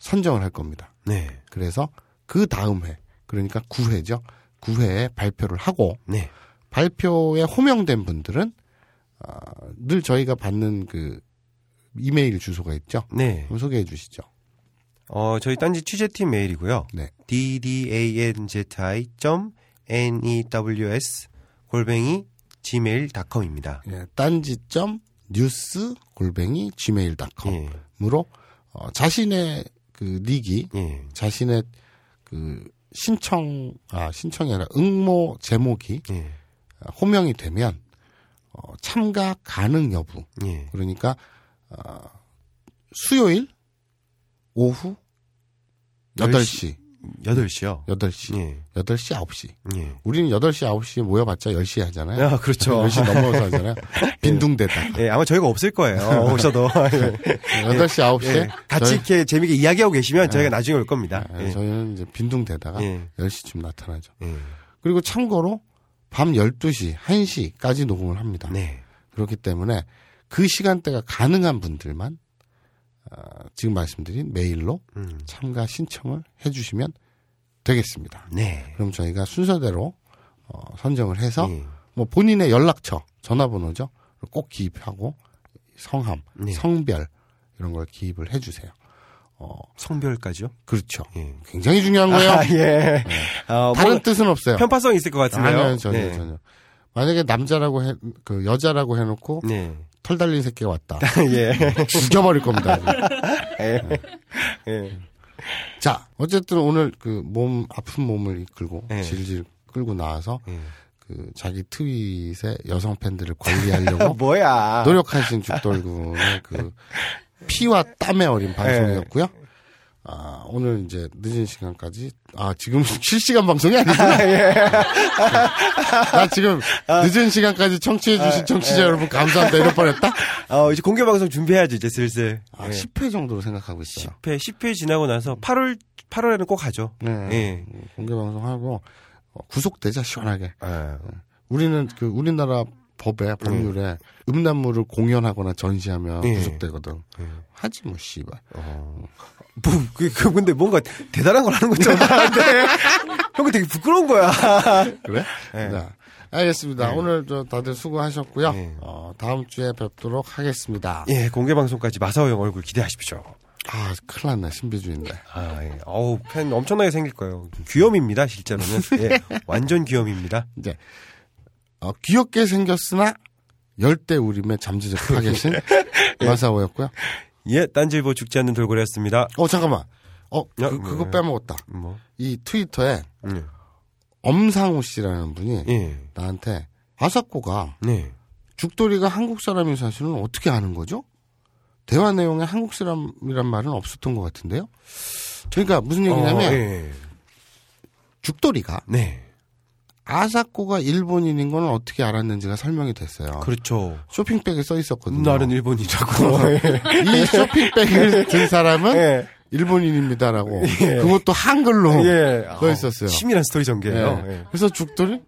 선정을 할 겁니다. 네. 그래서 그 다음 회 그러니까 구 회죠. 구 회에 발표를 하고 네. 발표에 호명된 분들은 어, 늘 저희가 받는 그 이메일 주소가 있죠. 네. 그럼 소개해 주시죠. 어, 저희 딴지 취재팀 메일이고요. 네. 디 디 에이 엔 제이 점 엔 이 더블유 에스 골뱅이 지메일 닷컴입니다. 예, 딴지 점 뉴스 골뱅이 지메일 닷컴으로 어, 자신의 그 리기, 예. 자신의 그 신청 아 신청이 아니라 응모 제목이 예. 호명이 되면 어, 참가 가능 여부. 예. 그러니까 어, 수요일 오후 여덟 시. 여덟 시요? 여덟 시. 예. 여덟 시, 아홉 시. 예. 우리는 여덟 시, 아홉 시에 모여봤자 열 시에 하잖아요. 아, 그렇죠. 열 시 넘어서 하잖아요. 빈둥대다. 예, 아마 저희가 없을 거예요. 오셔도. 여덟 시, 아홉 시에. 예. 같이 저희... 이렇게 재미있게 이야기하고 계시면 예. 저희가 나중에 올 겁니다. 예. 예. 저희는 이제 빈둥대다가 예. 열 시쯤 나타나죠. 예. 그리고 참고로 밤 열두 시, 한 시까지 녹음을 합니다. 네. 그렇기 때문에 그 시간대가 가능한 분들만 어, 지금 말씀드린 메일로 음. 참가 신청을 해주시면 되겠습니다. 네. 그럼 저희가 순서대로 어, 선정을 해서 네. 뭐 본인의 연락처, 전화번호죠. 꼭 기입하고 성함, 네. 성별 이런 걸 기입을 해주세요. 어, 성별까지요? 그렇죠. 예. 굉장히 중요한 거예요. 아, 예. 네. 어, 다른 뭐, 뜻은 없어요. 편파성이 있을 것 같은데요. 아니요, 전혀 네. 전혀. 만약에 남자라고 해, 그 여자라고 해놓고. 네. 털 달린 새끼가 왔다. 예. 죽여버릴 겁니다. 예. 예. 자, 어쨌든 오늘 그 몸 아픈 몸을 이끌고 예. 질질 끌고 나와서 예. 그 자기 트윗에 여성 팬들을 관리하려고 뭐야 노력하신 죽돌군의 그 피와 땀에 어린 방송이었고요. 예. 아, 오늘 이제 늦은 시간까지, 아, 지금 실시간 방송이 아니구나. 예. 나 지금 늦은 시간까지 청취해주신 아, 청취자 예. 여러분 감사합니다. 이럴 뻔 했다? 어, 이제 공개 방송 준비해야죠, 이제 슬슬. 아, 예. 십 회 정도로 생각하고 있어요. 십 회, 십 회 지나고 나서 팔월, 팔월에는 꼭 하죠. 네. 예. 공개 방송하고 구속되자, 시원하게. 예. 우리는 그, 우리나라 법에, 법률에 음. 음란물을 공연하거나 전시하면 예. 구속되거든. 예. 하지 뭐, 씨발. 어. 뭐, 그, 그, 근데 뭔가 대단한 걸 하는 것처럼 하는데. 형이 되게 부끄러운 거야. 그래? 네. 자, 알겠습니다. 네. 오늘 저 다들 수고하셨고요. 네. 어, 다음 주에 뵙도록 하겠습니다. 예, 공개방송까지 마사오 형 얼굴 기대하십시오. 아, 큰일 났네. 신비주의인데. 아, 예. 어우, 팬 엄청나게 생길 거예요. 귀염입니다, 실제로는. 예, 완전 귀염입니다. 네. 어, 귀엽게 생겼으나 열대 우림에 잠재적으로 계신 예. 마사오였고요. 예, 딴질보 죽지 않는 돌고래였습니다. 어, 잠깐만. 어, 야, 그, 그거 네. 빼먹었다. 뭐? 이 트위터에 네. 엄상우 씨라는 분이 네. 나한테 아사코가 네. 죽돌이가 한국 사람인 사실은 어떻게 아는 거죠? 대화 내용에 한국 사람이란 말은 없었던 것 같은데요? 그러니까 무슨 얘기냐면 어, 네. 죽돌이가 네. 아사코가 일본인인 건 어떻게 알았는지가 설명이 됐어요. 그렇죠. 쇼핑백에 써 있었거든요. 나는 일본인이라고. 이 쇼핑백을 든 사람은 예. 일본인입니다라고. 예. 그것도 한글로 예. 써 있었어요. 치밀한 스토리 전개예요. 예. 예. 그래서 죽돌이,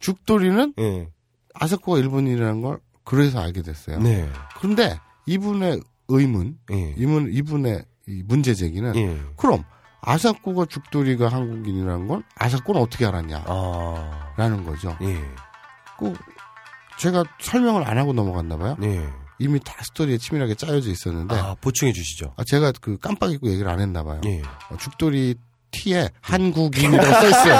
죽돌이는 예. 아사코가 일본인이라는 걸 그래서 알게 됐어요. 네. 그런데 이분의 의문, 예. 이분, 이분의 문제 제기는 예. 그럼 아사코가 죽돌이가 한국인이라는 건 아사코는 어떻게 알았냐 아... 라는 거죠. 예. 꼭 제가 설명을 안 하고 넘어갔나 봐요. 예. 이미 다 스토리에 치밀하게 짜여져 있었는데 아, 보충해 주시죠. 아, 제가 그 깜빡 잊고 얘기를 안 했나 봐요. 예. 어, 죽돌이 티에 한국인이라고 써 있어요.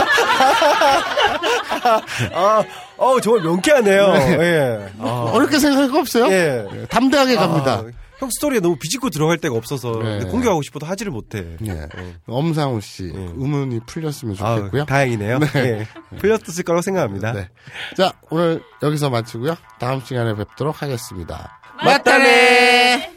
아, 어, 정말 명쾌하네요. 네. 예. 아. 어렵게 생각할 거 없어요. 예. 예. 담대하게 갑니다. 아. 형 스토리에 너무 비집고 들어갈 데가 없어서 네. 공격하고 싶어도 하지를 못해. 네. 네. 엄상우 씨 네. 의문이 풀렸으면 좋겠고요. 아유, 다행이네요. 네. 네. 풀렸을 거라고 생각합니다. 네. 자, 오늘 여기서 마치고요. 다음 시간에 뵙도록 하겠습니다. 맞다네.